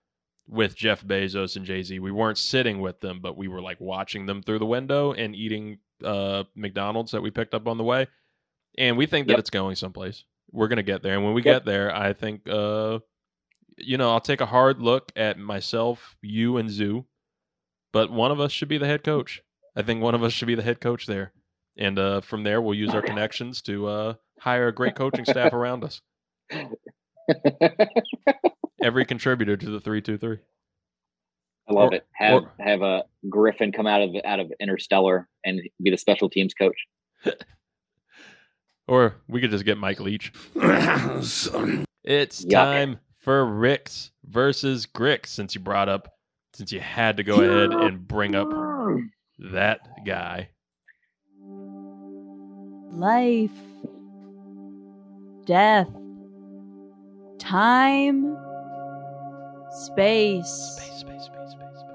with Jeff Bezos and Jay-Z. We weren't sitting with them, but we were like watching them through the window and eating McDonald's that we picked up on the way. And we think that it's going someplace. We're going to get there. And when we get there, I think, I'll take a hard look at myself, you, and Zoo. But one of us should be the head coach. I think one of us should be the head coach there. And from there, we'll use our connections to hire a great coaching staff around us. Every contributor to the 323. I love it. Have a Griffin come out of Interstellar and be the special teams coach. Or we could just get Mike Leach. It's time for Ricks versus Gricks, since you had to go ahead and bring up that guy. Life, death, time, space.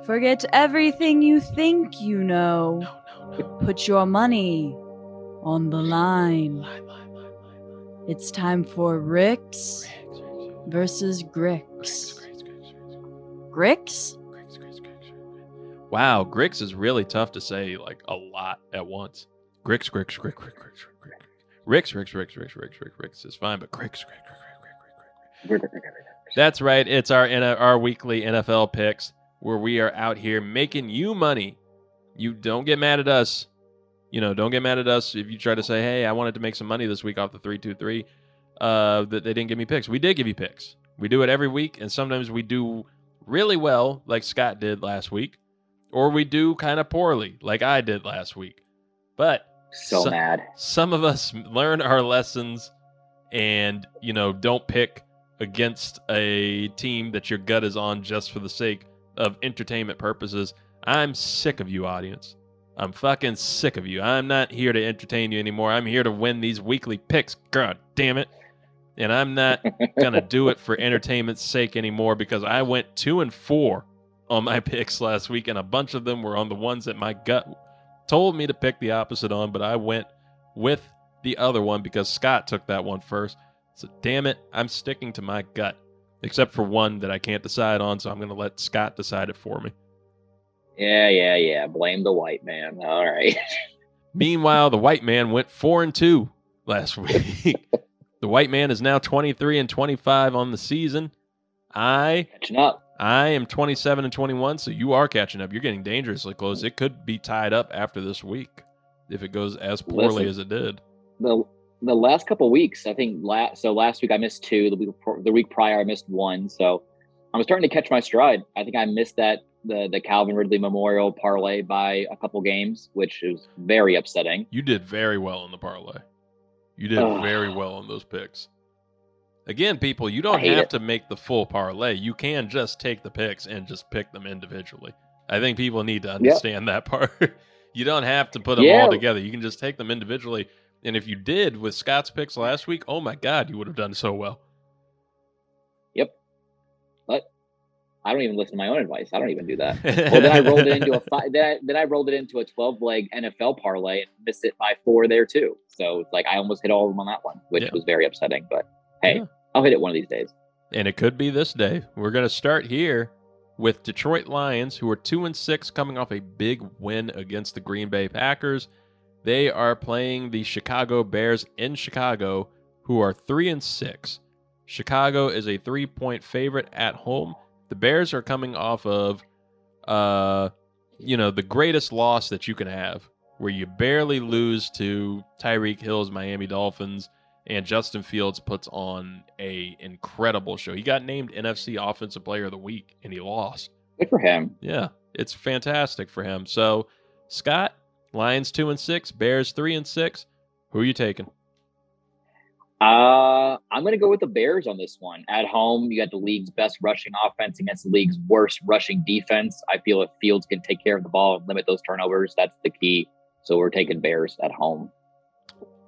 Forget everything you think you know. No. Put your money on the line. Line. It's time for Ricks versus Gricks. Gricks? Wow, Gricks is really tough to say like a lot at once. Gricks is fine, but Gricks. That's right. It's our weekly NFL picks where we are out here making you money. You don't get mad at us. You know, don't get mad at us if you try to say, hey, I wanted to make some money this week off the 323. That they didn't give me picks. We did give you picks. We do it every week, and sometimes we do really well, like Scott did last week, or we do kind of poorly, like I did last week. But some of us learn our lessons and, you know, don't pick against a team that your gut is on just for the sake of entertainment purposes. I'm sick of you, audience. I'm fucking sick of you. I'm not here to entertain you anymore. I'm here to win these weekly picks. God damn it. And I'm not going to do it for entertainment's sake anymore because I went 2-4 on my picks last week, and a bunch of them were on the ones that my gut told me to pick the opposite on, but I went with the other one because Scott took that one first. So damn it, I'm sticking to my gut, except for one that I can't decide on, so I'm going to let Scott decide it for me. Yeah. Blame the white man. All right. Meanwhile, the white man went 4-2 last week. The white man is now 23-25 on the season. Catching up. I am 27-21, so you are catching up. You're getting dangerously close. It could be tied up after this week if it goes as poorly as it did. The last couple of weeks, I think. Last week I missed two. The week prior I missed one. So I'm starting to catch my stride. I think I missed that the Calvin Ridley Memorial parlay by a couple games, which is very upsetting. You did very well in the parlay. You did very well on those picks. Again, people, you don't have to make the full parlay. You can just take the picks and just pick them individually. I think people need to understand that part. You don't have to put them all together. You can just take them individually. And if you did with Scott's picks last week, oh my God, you would have done so well. Yep. But I don't even listen to my own advice. I don't even do that. Well, then I rolled it into a 12-leg NFL parlay and missed it by 4 there too. So it's like I almost hit all of them on that one, which was very upsetting. But hey, I'll hit it one of these days. And it could be this day. We're going to start here with Detroit Lions, who are 2-6 coming off a big win against the Green Bay Packers. They are playing the Chicago Bears in Chicago, who are 3-6. Chicago is a 3-point favorite at home. The Bears are coming off of, the greatest loss that you can have, where you barely lose to Tyreek Hill's Miami Dolphins, and Justin Fields puts on an incredible show. He got named NFC Offensive Player of the Week, and he lost. Good for him. Yeah, it's fantastic for him. So, Scott, Lions 2-6, Bears 3-6. Who are you taking? I'm going to go with the Bears on this one. At home, you got the league's best rushing offense against the league's worst rushing defense. I feel if Fields can take care of the ball and limit those turnovers, that's the key. So we're taking Bears at home.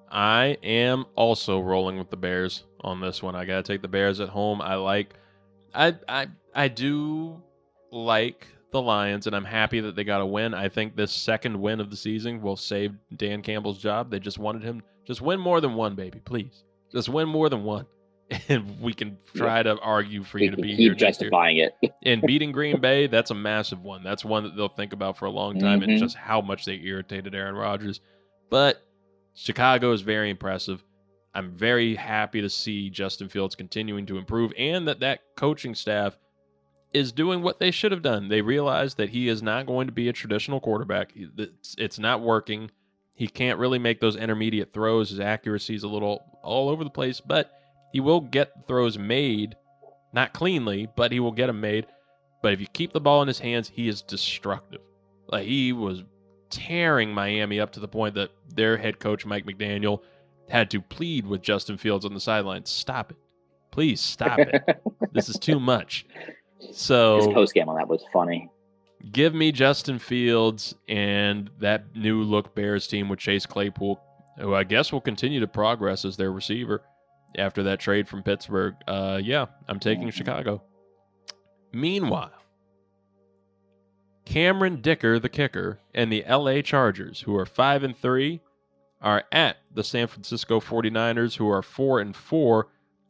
I am also rolling with the Bears on this one. I got to take the Bears at home. I do like the Lions, and I'm happy that they got a win. I think this second win of the season will save Dan Campbell's job. They just wanted him just win more than one, baby, please. Just win more than one, and we can try to argue for you to be here next year. Justifying it. And beating Green Bay, that's a massive one. That's one that they'll think about for a long time, and just how much they irritated Aaron Rodgers. But Chicago is very impressive. I'm very happy to see Justin Fields continuing to improve, and that coaching staff is doing what they should have done. They realize that he is not going to be a traditional quarterback. It's not working. He can't really make those intermediate throws. His accuracy is a little all over the place, but he will get throws made, not cleanly, but he will get them made. But if you keep the ball in his hands, he is destructive. Like, he was tearing Miami up to the point that their head coach, Mike McDaniel, had to plead with Justin Fields on the sideline. Stop it. Please stop it. This is too much. So his post game on that was funny. Give me Justin Fields and that new look Bears team with Chase Claypool, who I guess will continue to progress as their receiver after that trade from Pittsburgh. I'm taking Chicago. Meanwhile, Cameron Dicker, the kicker, and the LA Chargers, who are 5-3, are at the San Francisco 49ers, who are 4-4.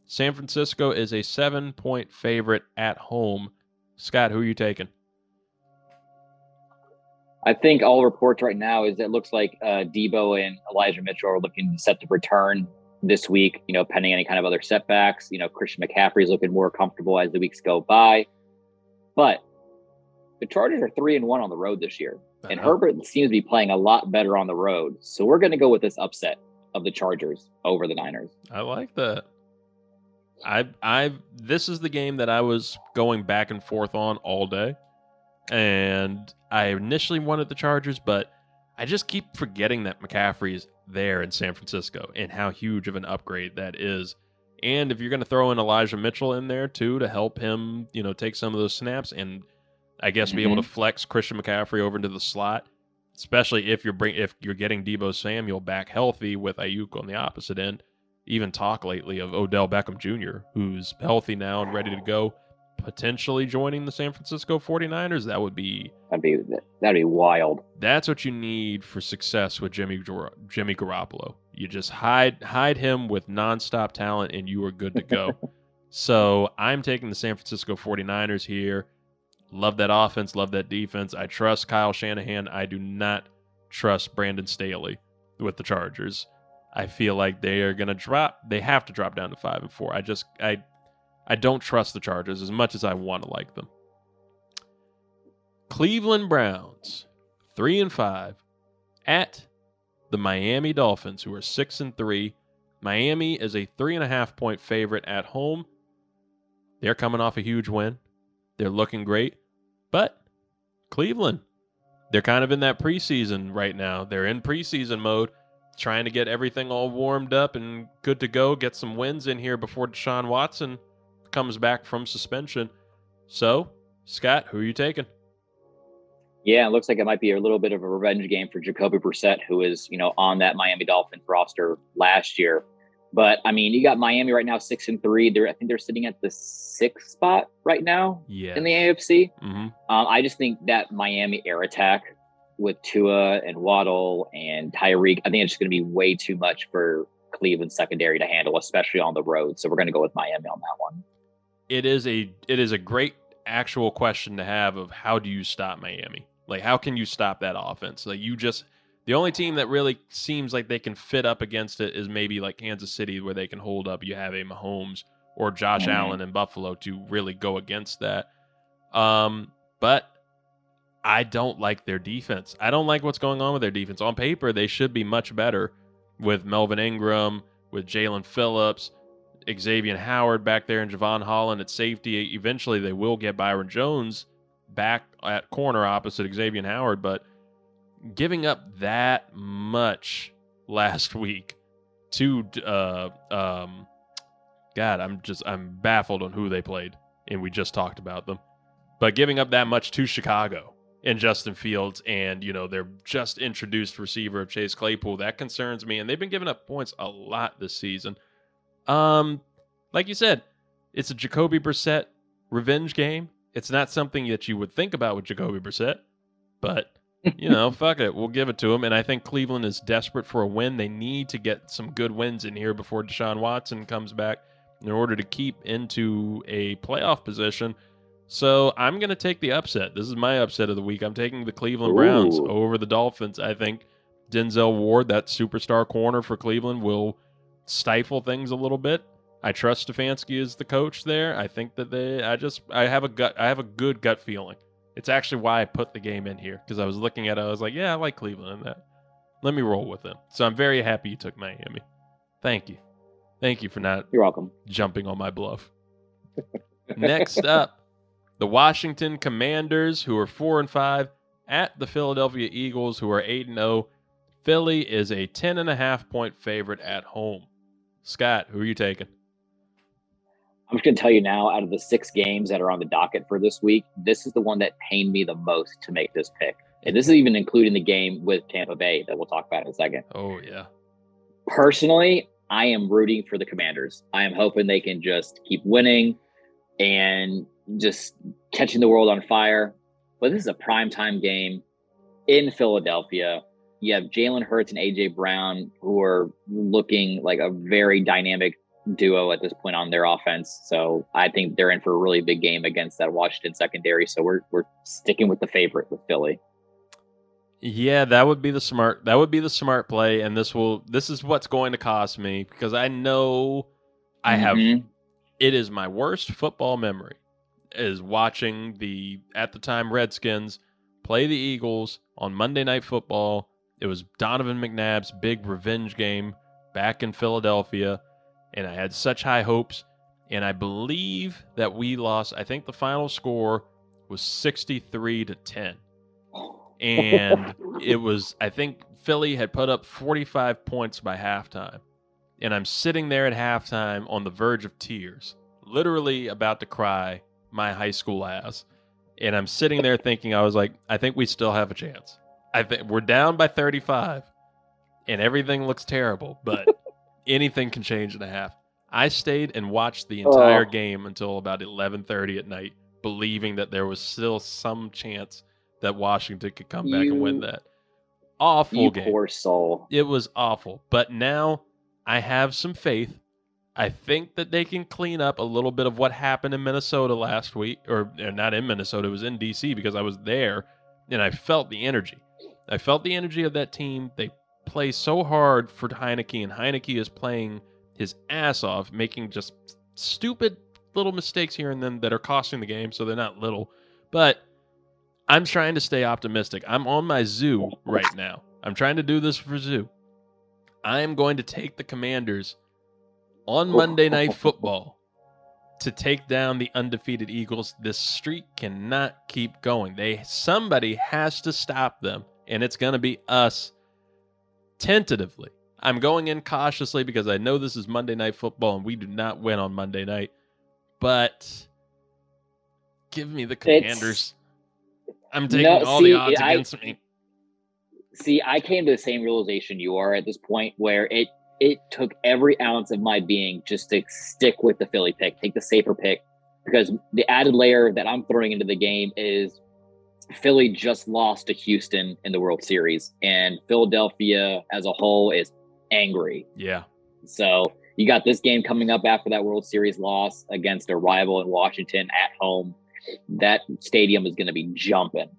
San Francisco is a 7-point favorite at home. Scott, who are you taking? I think all reports right now is it looks like Debo and Elijah Mitchell are looking set to return this week, pending any kind of other setbacks. Christian McCaffrey is looking more comfortable as the weeks go by. But the Chargers are 3-1 on the road this year, and Herbert seems to be playing a lot better on the road. So we're going to go with this upset of the Chargers over the Niners. I like that. This is the game that I was going back and forth on all day, and I initially wanted the Chargers, but I just keep forgetting that McCaffrey is there in San Francisco and how huge of an upgrade that is. And if you're going to throw in Elijah Mitchell in there too to help him, take some of those snaps and I guess be able to flex Christian McCaffrey over into the slot, especially if you're getting Debo Samuel back healthy with Ayuk on the opposite end. Even talk lately of Odell Beckham Jr., who's healthy now and ready to go, potentially joining the San Francisco 49ers. That would be... That'd be wild. That's what you need for success with Jimmy Garoppolo. You just hide him with nonstop talent, and you are good to go. So I'm taking the San Francisco 49ers here. Love that offense. Love that defense. I trust Kyle Shanahan. I do not trust Brandon Staley with the Chargers. I feel like they are going to drop. They have to drop down to 5-4. I don't trust the Chargers as much as I want to like them. Cleveland Browns, 3-5, at the Miami Dolphins, who are 6-3. Miami is a 3.5-point favorite at home. They're coming off a huge win. They're looking great. But Cleveland, they're kind of in that preseason right now. They're in preseason mode, trying to get everything all warmed up and good to go, get some wins in here before Deshaun Watson comes back from suspension. So, Scott, who are you taking? Yeah, it looks like it might be a little bit of a revenge game for Jacoby Brissett, who is, on that Miami Dolphins roster last year. But, you got Miami right now, 6-3. I think they're sitting at the 6th spot right now in the AFC. Mm-hmm. I just think that Miami air attack with Tua and Waddle and Tyreek, I think it's just going to be way too much for Cleveland secondary to handle, especially on the road. So we're going to go with Miami on that one. It is a great actual question to have of how do you stop Miami? Like, how can you stop that offense? Like, the only team that really seems like they can fit up against it is maybe like Kansas City, where they can hold up. You have a Mahomes or Josh Allen in Buffalo to really go against that. But I don't like their defense. I don't like what's going on with their defense. On paper, they should be much better with Melvin Ingram, with Jalen Phillips, Xavier Howard back there, and Javon Holland at safety. Eventually, they will get Byron Jones back at corner opposite Xavier Howard, but giving up that much last week to God, I'm baffled on who they played, and we just talked about them. But giving up that much to Chicago and Justin Fields and, their just introduced receiver of Chase Claypool, that concerns me. And they've been giving up points a lot this season. Like you said, it's a Jacoby Brissett revenge game. It's not something that you would think about with Jacoby Brissett, but fuck it. We'll give it to him. And I think Cleveland is desperate for a win. They need to get some good wins in here before Deshaun Watson comes back in order to keep into a playoff position. So I'm going to take the upset. This is my upset of the week. I'm taking the Cleveland Browns over the Dolphins. I think Denzel Ward, that superstar corner for Cleveland, will stifle things a little bit. I trust Stefanski as the coach there. I think that I have a good gut feeling. It's actually why I put the game in here, because I was looking at it. I was like, yeah, I like Cleveland in that. Let me roll with them. So I'm very happy you took Miami. Thank you. Thank you for not jumping on my bluff. Next up, the Washington Commanders, who are 4-5, at the Philadelphia Eagles, who are 8-0. Philly is a 10.5-point favorite at home. Scott, who are you taking? I'm just going to tell you now, out of the 6 games that are on the docket for this week, this is the one that pained me the most to make this pick. And this is even including the game with Tampa Bay that we'll talk about in a second. Oh, yeah. Personally, I am rooting for the Commanders. I am hoping they can just keep winning and just catching the world on fire. But this is a primetime game in Philadelphia. You have Jalen Hurts and A.J. Brown, who are looking like a very dynamic duo at this point on their offense. So I think they're in for a really big game against that Washington secondary. So we're sticking with the favorite with Philly. Yeah, that would be the smart play. And this is what's going to cost me, because I know I have, it is my worst football memory is watching the, at the time, Redskins play the Eagles on Monday Night Football. It was Donovan McNabb's big revenge game back in Philadelphia. And I had such high hopes, and I believe that we lost. I think the final score was 63-10, and it was, I think Philly had put up 45 points by halftime, and I'm sitting there at halftime on the verge of tears, literally about to cry my high school ass, and I'm sitting there thinking, I was like, I think we still have a chance. I think we're down by 35, and everything looks terrible, but anything can change in a half. I stayed and watched the entire game until about 11:30 at night, believing that there was still some chance that Washington could come back and win that. Awful game. Poor soul. It was awful. But now I have some faith. I think that they can clean up a little bit of what happened in Minnesota last week, or not in Minnesota, it was in D.C. because I was there and I felt the energy. I felt the energy of that team. They play so hard for Heineke, and Heineke is playing his ass off, making just stupid little mistakes here and then that are costing the game, so they're not little. But I'm trying to stay optimistic. I'm on my zoo right now. I'm trying to do this for zoo. I am going to take the Commanders on Monday Night Football to take down the undefeated Eagles. This streak cannot keep going. Somebody has to stop them, and it's going to be us tentatively. I'm going in cautiously because I know this is Monday Night Football, and we do not win on Monday night. But give me the Commanders. I'm taking the odds against me. See, I came to the same realization you are at this point, where it took every ounce of my being just to stick with the Philly pick, take the safer pick, because the added layer that I'm throwing into the game is Philly just lost to Houston in the World Series, and Philadelphia as a whole is angry. Yeah. So you got this game coming up after that World Series loss against their rival in Washington at home. That stadium is going to be jumping.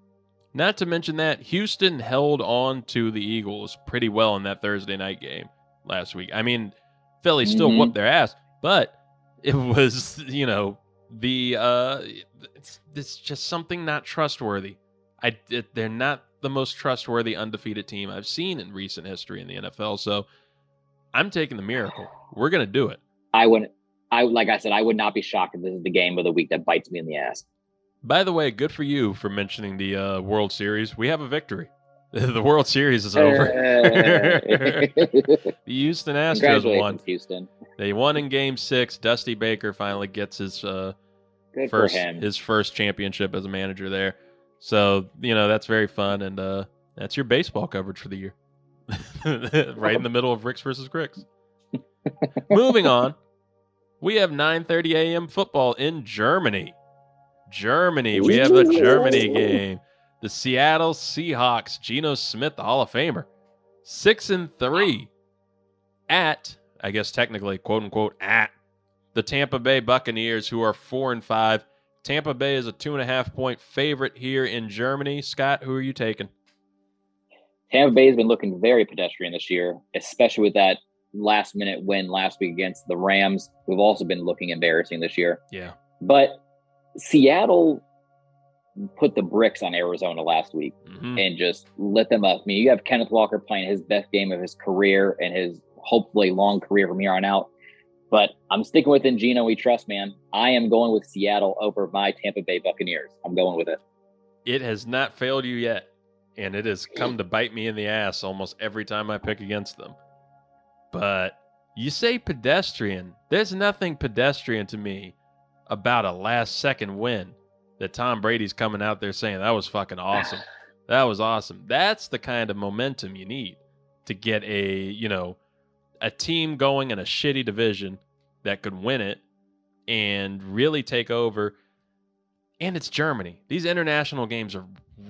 Not to mention that Houston held on to the Eagles pretty well in that Thursday night game last week. I mean, Philly still whooped their ass, but it was, you know, it's just something not trustworthy. They're not the most trustworthy undefeated team I've seen in recent history in the NFL. So I'm taking the miracle. We're going to do it. Like I said, I would not be shocked if this is the game of the week that bites me in the ass. By the way, good for you for mentioning the World Series. We have a victory. The World Series is over. The Houston Astros won. Houston. They won in Game 6. Dusty Baker finally gets his first championship as a manager there. So, you know, that's very fun, and that's your baseball coverage for the year. Right in the middle of Ricks versus Gricks. Moving on, we have 9:30 a.m. football in Germany. We have the Germany game. The Seattle Seahawks, Geno Smith, the Hall of Famer, 6-3 at, I guess technically, quote unquote, at the Tampa Bay Buccaneers, who are 4-5. Tampa Bay is a 2.5-point favorite here in Germany. Scott, who are you taking? Tampa Bay has been looking very pedestrian this year, especially with that last-minute win last week against the Rams, who've also been looking embarrassing this year. Yeah. But Seattle put the bricks on Arizona last week and just lit them up. I mean, you have Kenneth Walker playing his best game of his career and his hopefully long career from here on out. But I'm sticking with Geno. We trust, man. I am going with Seattle over my Tampa Bay Buccaneers. I'm going with it. It has not failed you yet, and it has come to bite me in the ass almost every time I pick against them. But you say pedestrian. There's nothing pedestrian to me about a last-second win that Tom Brady's coming out there saying, that was fucking awesome. That was awesome. That's the kind of momentum you need to get a team going in a shitty division that could win it and really take over. And it's Germany. These international games are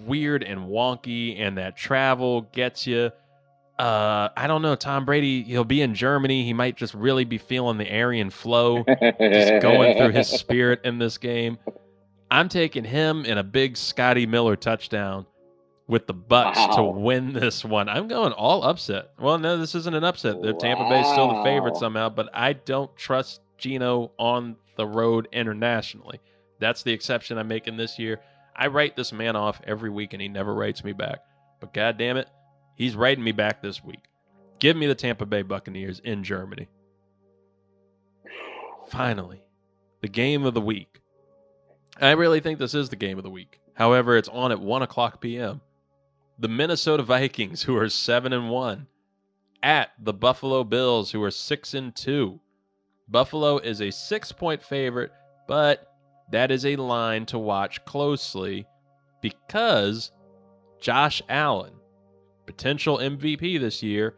weird and wonky, and that travel gets you. I don't know, Tom Brady, he'll be in Germany. He might just really be feeling the Aryan flow just going through his spirit in this game. I'm taking him in a big Scotty Miller touchdown with the Bucks to win this one. I'm going all upset. Well, no, this isn't an upset. Tampa Bay's still the favorite somehow, but I don't trust Geno on the road internationally. That's the exception I'm making this year. I write this man off every week, and he never writes me back. But God damn it, he's writing me back this week. Give me the Tampa Bay Buccaneers in Germany. Finally, the game of the week. I really think this is the game of the week. However, it's on at 1 o'clock p.m. The Minnesota Vikings, who are 7-1, at the Buffalo Bills, who are 6-2. Buffalo is a 6-point favorite, but that is a line to watch closely because Josh Allen, potential MVP this year,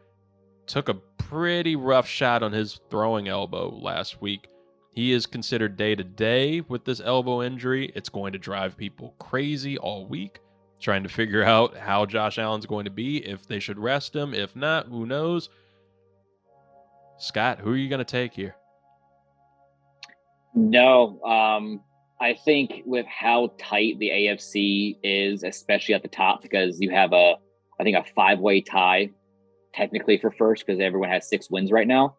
took a pretty rough shot on his throwing elbow last week. He is considered day-to-day with this elbow injury. It's going to drive people crazy all week, trying to figure out how Josh Allen's going to be, if they should rest him. If not, who knows? Scott, who are you going to take here? No, I think with how tight the AFC is, especially at the top, because you have a five-way tie technically for first because everyone has 6 wins right now.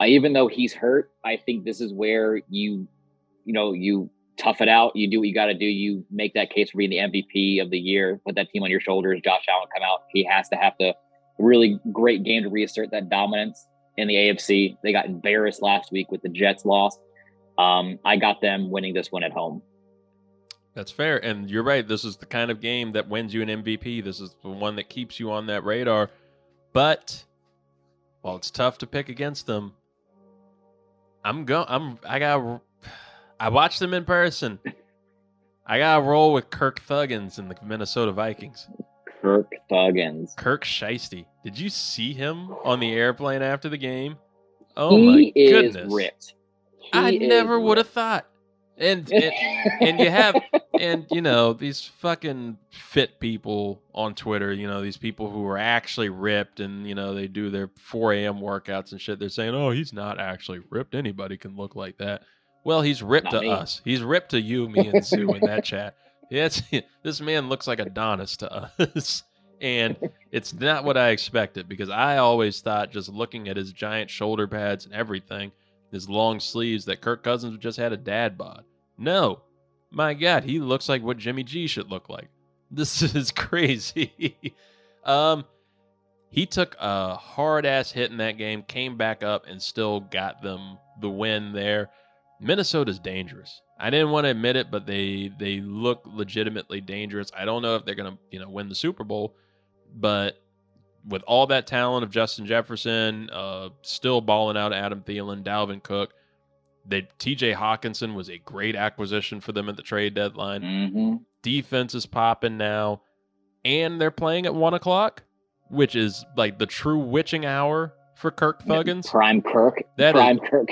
Even though he's hurt, I think this is where you tough it out. You do what you got to do. You make that case for being the MVP of the year. Put that team on your shoulders. Josh Allen come out. He has to have a really great game to reassert that dominance in the AFC. They got embarrassed last week with the Jets loss. I got them winning this one at home. That's fair. And you're right. This is the kind of game that wins you an MVP. This is the one that keeps you on that radar. But while it's tough to pick against them, I watched them in person. I got to roll with Kirk Thuggins and the Minnesota Vikings. Kirk Thuggins. Kirk Shiesty. Did you see him on the airplane after the game? Oh, my goodness. He is ripped. I never would have thought. And you have, and, you know, these fucking fit people on Twitter, you know, these people who are actually ripped and, you know, they do their 4 a.m. workouts and shit. They're saying, oh, he's not actually ripped. Anybody can look like that. Well, he's ripped to us. He's ripped to you, me, and Sue in that chat. Yes, this man looks like Adonis to us. And it's not what I expected, because I always thought, just looking at his giant shoulder pads and everything, his long sleeves, that Kirk Cousins just had a dad bod. No. My God, he looks like what Jimmy G should look like. This is crazy. He took a hard-ass hit in that game, came back up, and still got them the win there. Minnesota's dangerous. I didn't want to admit it, but they look legitimately dangerous. I don't know if they're going to, win the Super Bowl, but with all that talent of Justin Jefferson, still balling out Adam Thielen, Dalvin Cook, TJ Hawkinson was a great acquisition for them at the trade deadline. Mm-hmm. Defense is popping now, and they're playing at 1:00, which is like the true witching hour for Kirk Thuggins. Prime Kirk. Kirk.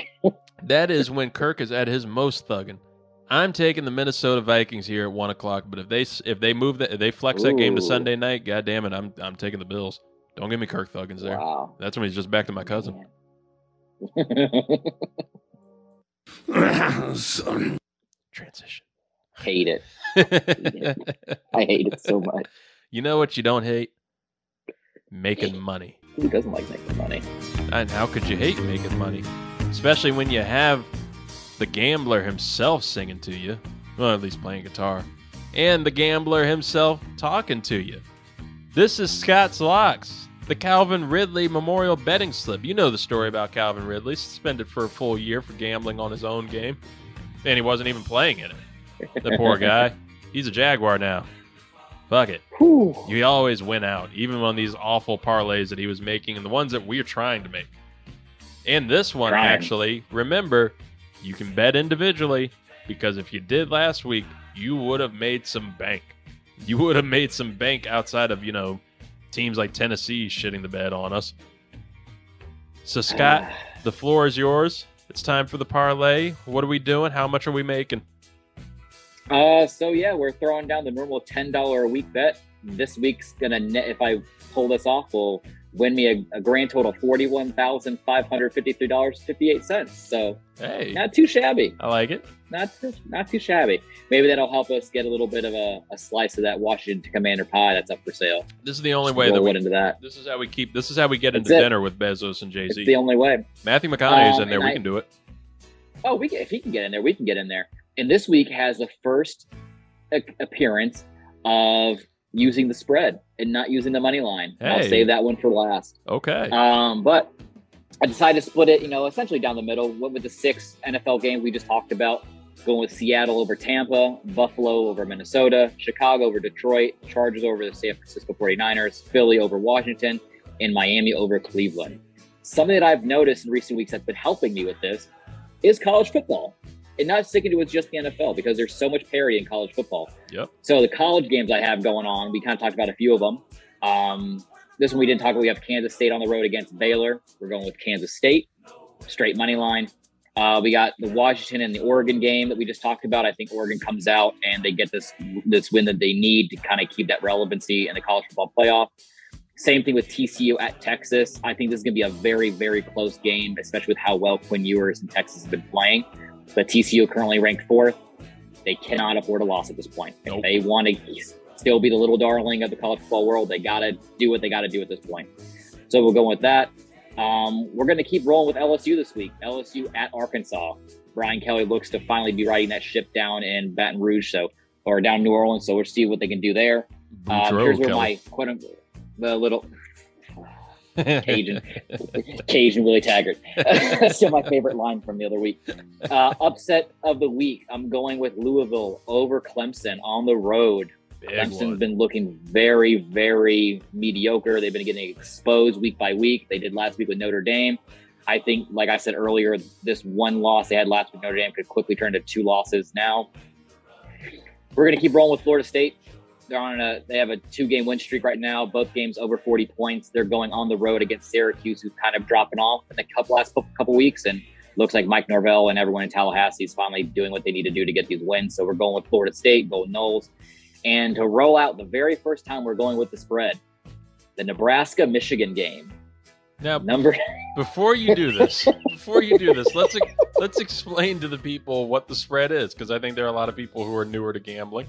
That is when Kirk is at his most thugging. I'm taking the Minnesota Vikings here at 1:00, but if they flex that game to Sunday night, goddamn it, I'm taking the Bills. Don't give me Kirk Thuggins there. Wow. That's when he's just back to my cousin. Transition. Hate it. I hate it so much. You know what you don't hate? Making money. Who doesn't like making money? And how could you hate making money? Especially when you have the gambler himself singing to you, well, at least playing guitar, and the gambler himself talking to you. This is Scott's Locks, the Calvin Ridley Memorial Betting Slip. You know the story about Calvin Ridley, suspended for a full year for gambling on his own game, and he wasn't even playing in it. The poor guy. He's a Jaguar now. Fuck it. Whew. You always win out, even on these awful parlays that he was making and the ones that we're trying to make. And this one, actually, remember, you can bet individually, because if you did last week, you would have made some bank. You would have made some bank outside of, teams like Tennessee shitting the bed on us. So, Scott, the floor is yours. It's time for the parlay. What are we doing? How much are we making? We're throwing down the normal $10 a week bet. This week's going to net, if I pull this off, will win me a grand total of $41,553.58. So, hey, not too shabby. I like it. Not too shabby. Maybe that'll help us get a little bit of a slice of that Washington Commander pie that's up for sale. This is the only way that we into that. This is how we get into dinner with Bezos and Jay-Z. It's the only way. Matthew McConaughey's in there. We can do it. Oh, if he can get in there, we can get in there. And this week has the first appearance of using the spread and not using the money line. Hey. I'll save that one for last. Okay. But I decided to split it, essentially down the middle. Went with the 6 NFL games we just talked about, going with Seattle over Tampa, Buffalo over Minnesota, Chicago over Detroit, Chargers over the San Francisco 49ers, Philly over Washington, and Miami over Cleveland. Something that I've noticed in recent weeks that's been helping me with this is college football. And not sticking to it's just the NFL, because there's so much parity in college football. Yep. So the college games I have going on, we kind of talked about a few of them. This one we didn't talk about. We have Kansas State on the road against Baylor. We're going with Kansas State, straight money line. We got the Washington and the Oregon game that we just talked about. I think Oregon comes out and they get this win that they need to kind of keep that relevancy in the college football playoff. Same thing with TCU at Texas. I think this is going to be a very, very close game, especially with how well Quinn Ewers and Texas have been playing. but TCU currently ranked 4th. They cannot afford a loss at this point. Nope. If they want to still be the little darling of the college football world, they got to do what they got to do at this point. So we'll go with that. We're going to keep rolling with LSU this week. LSU at Arkansas. Brian Kelly looks to finally be riding that ship down in Baton Rouge, or down New Orleans. So we'll see what they can do there. Here's where Kelly. My quote unquote, the little Cajun Willie Taggart. That's still my favorite line from the other week. Upset of the week. I'm going with Louisville over Clemson on the road. Clemson's been looking very, very mediocre. They've been getting exposed week by week. They did last week with Notre Dame. I think, like I said earlier, this one loss they had last week with Notre Dame could quickly turn to 2 losses now. We're going to keep rolling with Florida State. They're on they have a 2-game win streak right now, both games over 40 points. They're going on the road against Syracuse, who's kind of dropping off in the last couple weeks, and looks like Mike Norvell and everyone in Tallahassee is finally doing what they need to do to get these wins. So we're going with Florida State, Golden Knowles. And to roll out the very first time we're going with the spread, the Nebraska-Michigan game. Now, before you do this, let's explain to the people what the spread is, because I think there are a lot of people who are newer to gambling.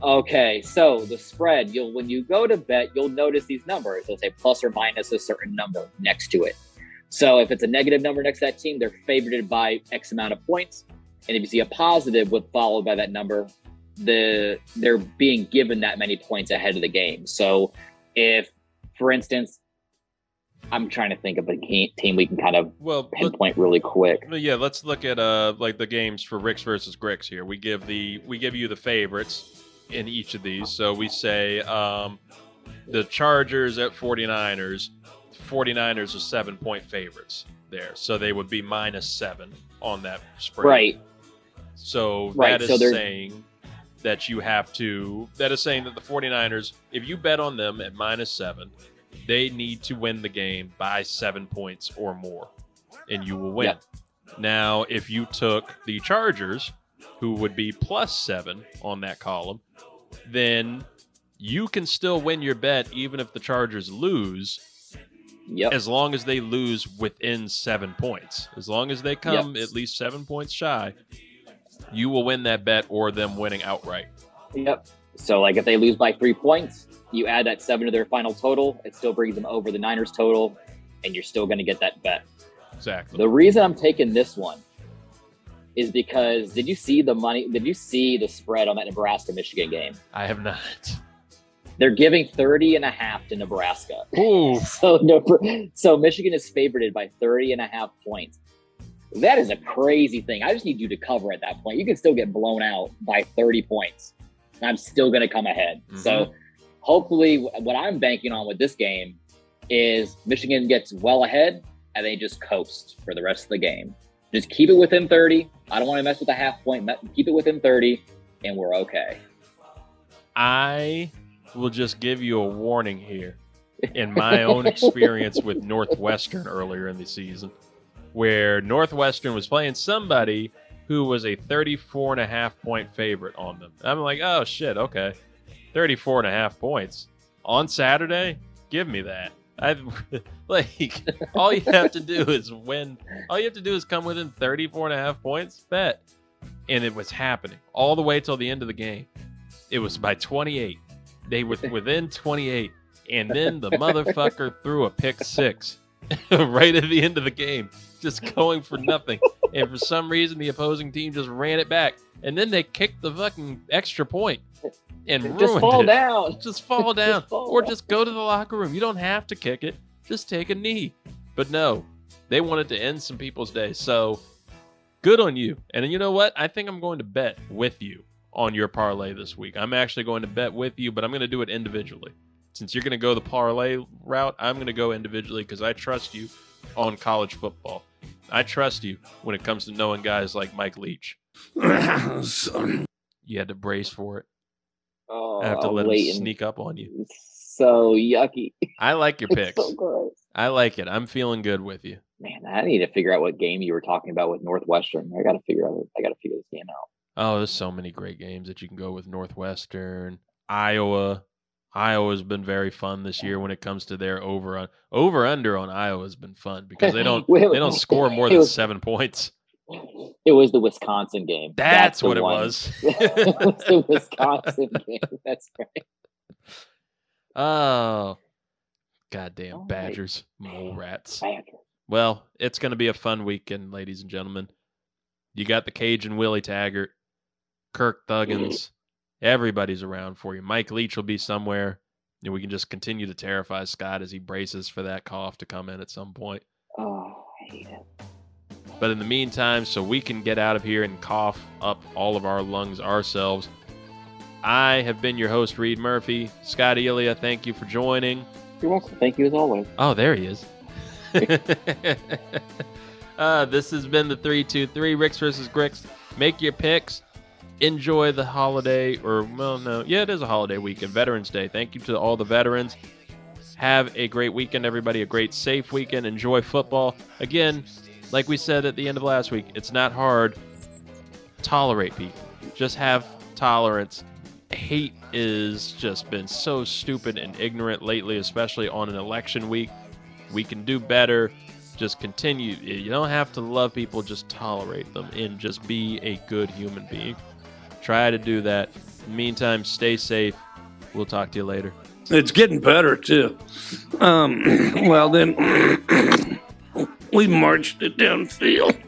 Okay, so the spread, when you go to bet, you'll notice these numbers. They'll say plus or minus a certain number next to it. So if it's a negative number next to that team, they're favored by X amount of points. And if you see a positive followed by that number, they're being given that many points ahead of the game. So if, for instance, I'm trying to think of a team we can kind of pinpoint really quick. Yeah, let's look at like the games for Ricks versus Gricks here. We give you the favorites in each of these. So we say the Chargers at 49ers. 49ers are 7-point favorites there. So they would be -7 on that spread. Right. That is saying that the 49ers, if you bet on them at -7, they need to win the game by 7 points or more, and you will win. Yep. Now, if you took the Chargers, who would be +7 on that column, then you can still win your bet even if the Chargers lose, yep, as long as they lose within 7 points. As long as they come at least 7 points shy, you will win that bet or them winning outright. Yep. So, like, if they lose by 3 points, you add that 7 to their final total, it still brings them over the Niners total, and you're still going to get that bet. Exactly. The reason I'm taking this one is because did you see the spread on that Nebraska-Michigan game? I have not. They're giving 30.5 to Nebraska. Ooh. So Michigan is favored by 30.5 points. That is a crazy thing. I just need you to cover at that point. You can still get blown out by 30 points. And I'm still going to come ahead. Mm-hmm. So hopefully what I'm banking on with this game is Michigan gets well ahead and they just coast for the rest of the game. Just keep it within 30. I don't want to mess with a half point. Keep it within 30 and we're okay. I will just give you a warning here in my own experience with Northwestern earlier in the season, where Northwestern was playing somebody who was a 34.5-point favorite on them. I'm like, oh, shit, okay. 34.5 points. On Saturday? Give me that. All you have to do is win. All you have to do is come within 34.5 points. Bet. And it was happening all the way till the end of the game. It was by 28. They were within 28. And then the motherfucker threw a pick six right at the end of the game, just going for nothing. And for some reason, the opposing team just ran it back. And then they kicked the fucking extra point and ruined it. Just fall down. Or just go to the locker room. You don't have to kick it. Just take a knee. But no, they wanted to end some people's day. So good on you. And you know what? I think I'm going to bet with you on your parlay this week. I'm actually going to bet with you, but I'm going to do it individually. Since you're going to go the parlay route, I'm going to go individually because I trust you on college football. I trust you when it comes to knowing guys like Mike Leach. You had to brace for it. Oh, I have to let him sneak up on you. It's so yucky. I like your picks. It's so gross. I like it. I'm feeling good with you. Man, I need to figure out what game you were talking about with Northwestern. I got to figure this game out. Oh, there's so many great games that you can go with Northwestern, Iowa. Iowa's been very fun this year when it comes to their over under on Iowa's been fun because they don't score more than 7 points. It was the Wisconsin game. That's what it was. It was the Wisconsin game. That's right. Oh, goddamn Badgers, mole rats. Badger. Well, it's going to be a fun weekend, ladies and gentlemen. You got the Cajun Willie Taggart, Kirk Thuggins. Everybody's around for you. Mike Leach will be somewhere. And we can just continue to terrify Scott as he braces for that cough to come in at some point. Oh, I hate it. But in the meantime, so we can get out of here and cough up all of our lungs ourselves, I have been your host, Reed Murphy. Scott Elia, thank you for joining. You're welcome. Thank you as always. Oh, there he is. This has been the 323 Ricks versus Gricks. Make your picks. Enjoy the holiday, or, well, no. Yeah, it is a holiday weekend, Veterans Day. Thank you to all the veterans. Have a great weekend, everybody. A great, safe weekend. Enjoy football. Again, like we said at the end of last week, it's not hard. Tolerate people. Just have tolerance. Hate is just been so stupid and ignorant lately, especially on an election week. We can do better. Just continue. You don't have to love people. Just tolerate them and just be a good human being. Try to do that. In the meantime, stay safe. We'll talk to you later. It's getting better, too. Well, then... We marched it downfield.